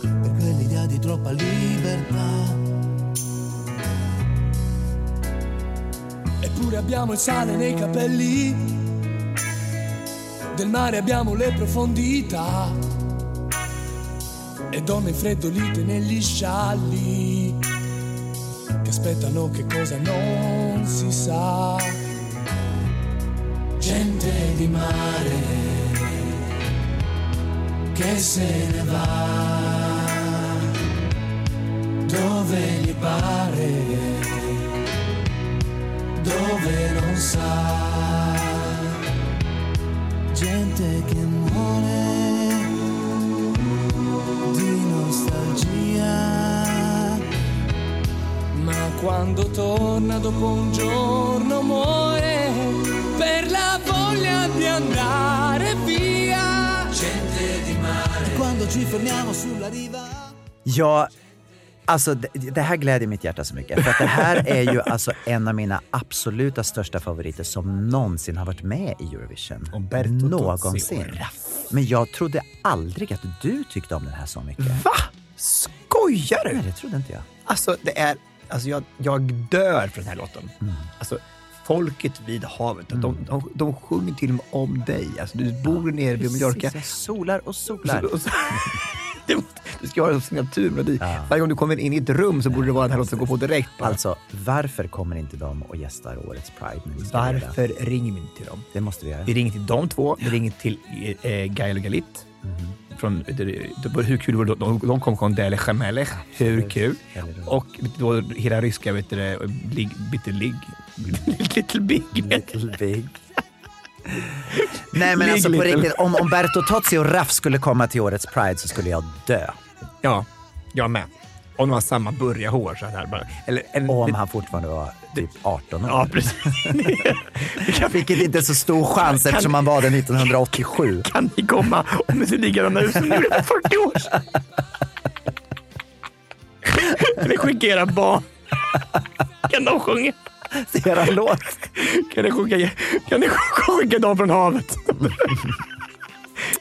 per quell'idea di troppa libertà. Eppure abbiamo il sale nei capelli, del mare abbiamo le profondità e donne freddolite negli scialli che aspettano che cosa non si sa. Gente di mare che se ne va dove gli pare, dove non sa. Gente che muore di nostalgia, ma quando torna dopo un giorno muore per la voglia di andare via. Gente di mare. Quando ci fermiamo sulla riva. Ja, alltså det, det här gläder mitt hjärta så mycket. För att det här är ju alltså en av mina absoluta största favoriter som någonsin har varit med i Eurovision. Umberto någonsin. Men jag trodde aldrig att du tyckte om den här så mycket. Va? Skojar du? Nej, det trodde inte jag. Alltså det är, alltså jag, jag dör för den här låten. Mm. Alltså folket vid havet. Mm. De, de, de sjunger till och med om dig. Alltså, du bor nere vid Mallorca. Solar och solar. Och så, du ska ha en signaturmelodi. Ja. Varje gång du kommer in i ett rum så borde det vara den här låten som går på direkt. Bara. Alltså, varför kommer inte de och gästar årets Pride? Varför ringer vi inte till dem? Det måste vi göra. Vi ringer till de två. Vi ringer till eh, Gael och Galit. Mm-hmm. Från, det, det, hur kul var det? De, de kom från Dele Gemelech. Hur kul. Och då hela ryska, vet du, lig, bitte lig. Little Big. Little Big. Nej, men alltså på riktigt, om Umberto Tozzi och Raff skulle komma till årets Pride så skulle jag dö. Ja, jag med. Om de har samma börja hår så här bara. Eller en, om han fortfarande var typ arton år. Ja, precis. Vilket inte är så stor chans kan, eftersom han var det nittonhundraåttiosju. Kan ni komma om det ligger de där som nu är fyrtio år sedan? Eller skickera barn. Kan de sjunga? Sera låt. Kan ni sjunga, kan ni sjunga dem från havet?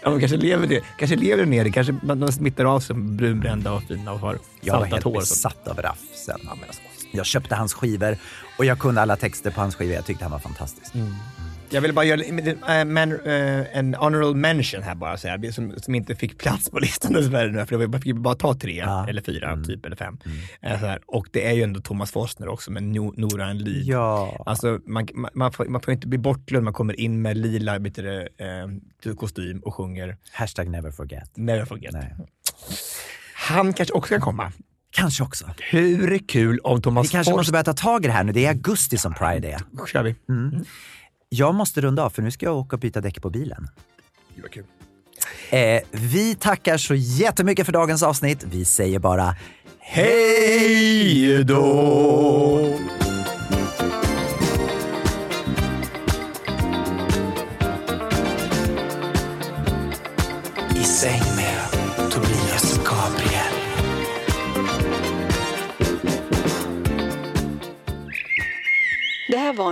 Ja, men kanske lever det. Kanske lever det nere. Kanske man smittar av sig brunbrända och fina och har saltat hår. Jag var satt av Raff sen. Jag köpte hans skivor och jag kunde alla texter på hans skivor. Jag tyckte han var fantastisk. Mm. Jag vill bara göra en honorable mention här bara så här, som, som inte fick plats på listan dessvärre, för jag fick bara ta tre ah. eller fyra mm. typ eller fem mm. så här, och det är ju ändå Thomas Forstner också med Nora en Lid. Ja. Alltså man, man, man, får, man får inte bli bortglömd. Man kommer in med lila bittre, eh, kostym och sjunger hashtag never forget. Never forget. Nej. Han kanske också kan komma. Kanske också. Hur kul om Thomas Forstner. Vi kanske Forst... måste börja ta tag i det här nu. Det är augusti som Pride är. Då kör vi. Mm. Mm. Jag måste runda av för nu ska jag åka och byta däck på bilen. Det var kul. Eh, vi tackar så jättemycket för dagens avsnitt. Vi säger bara hej då! I säng med Tobias och Gabriel. Det här var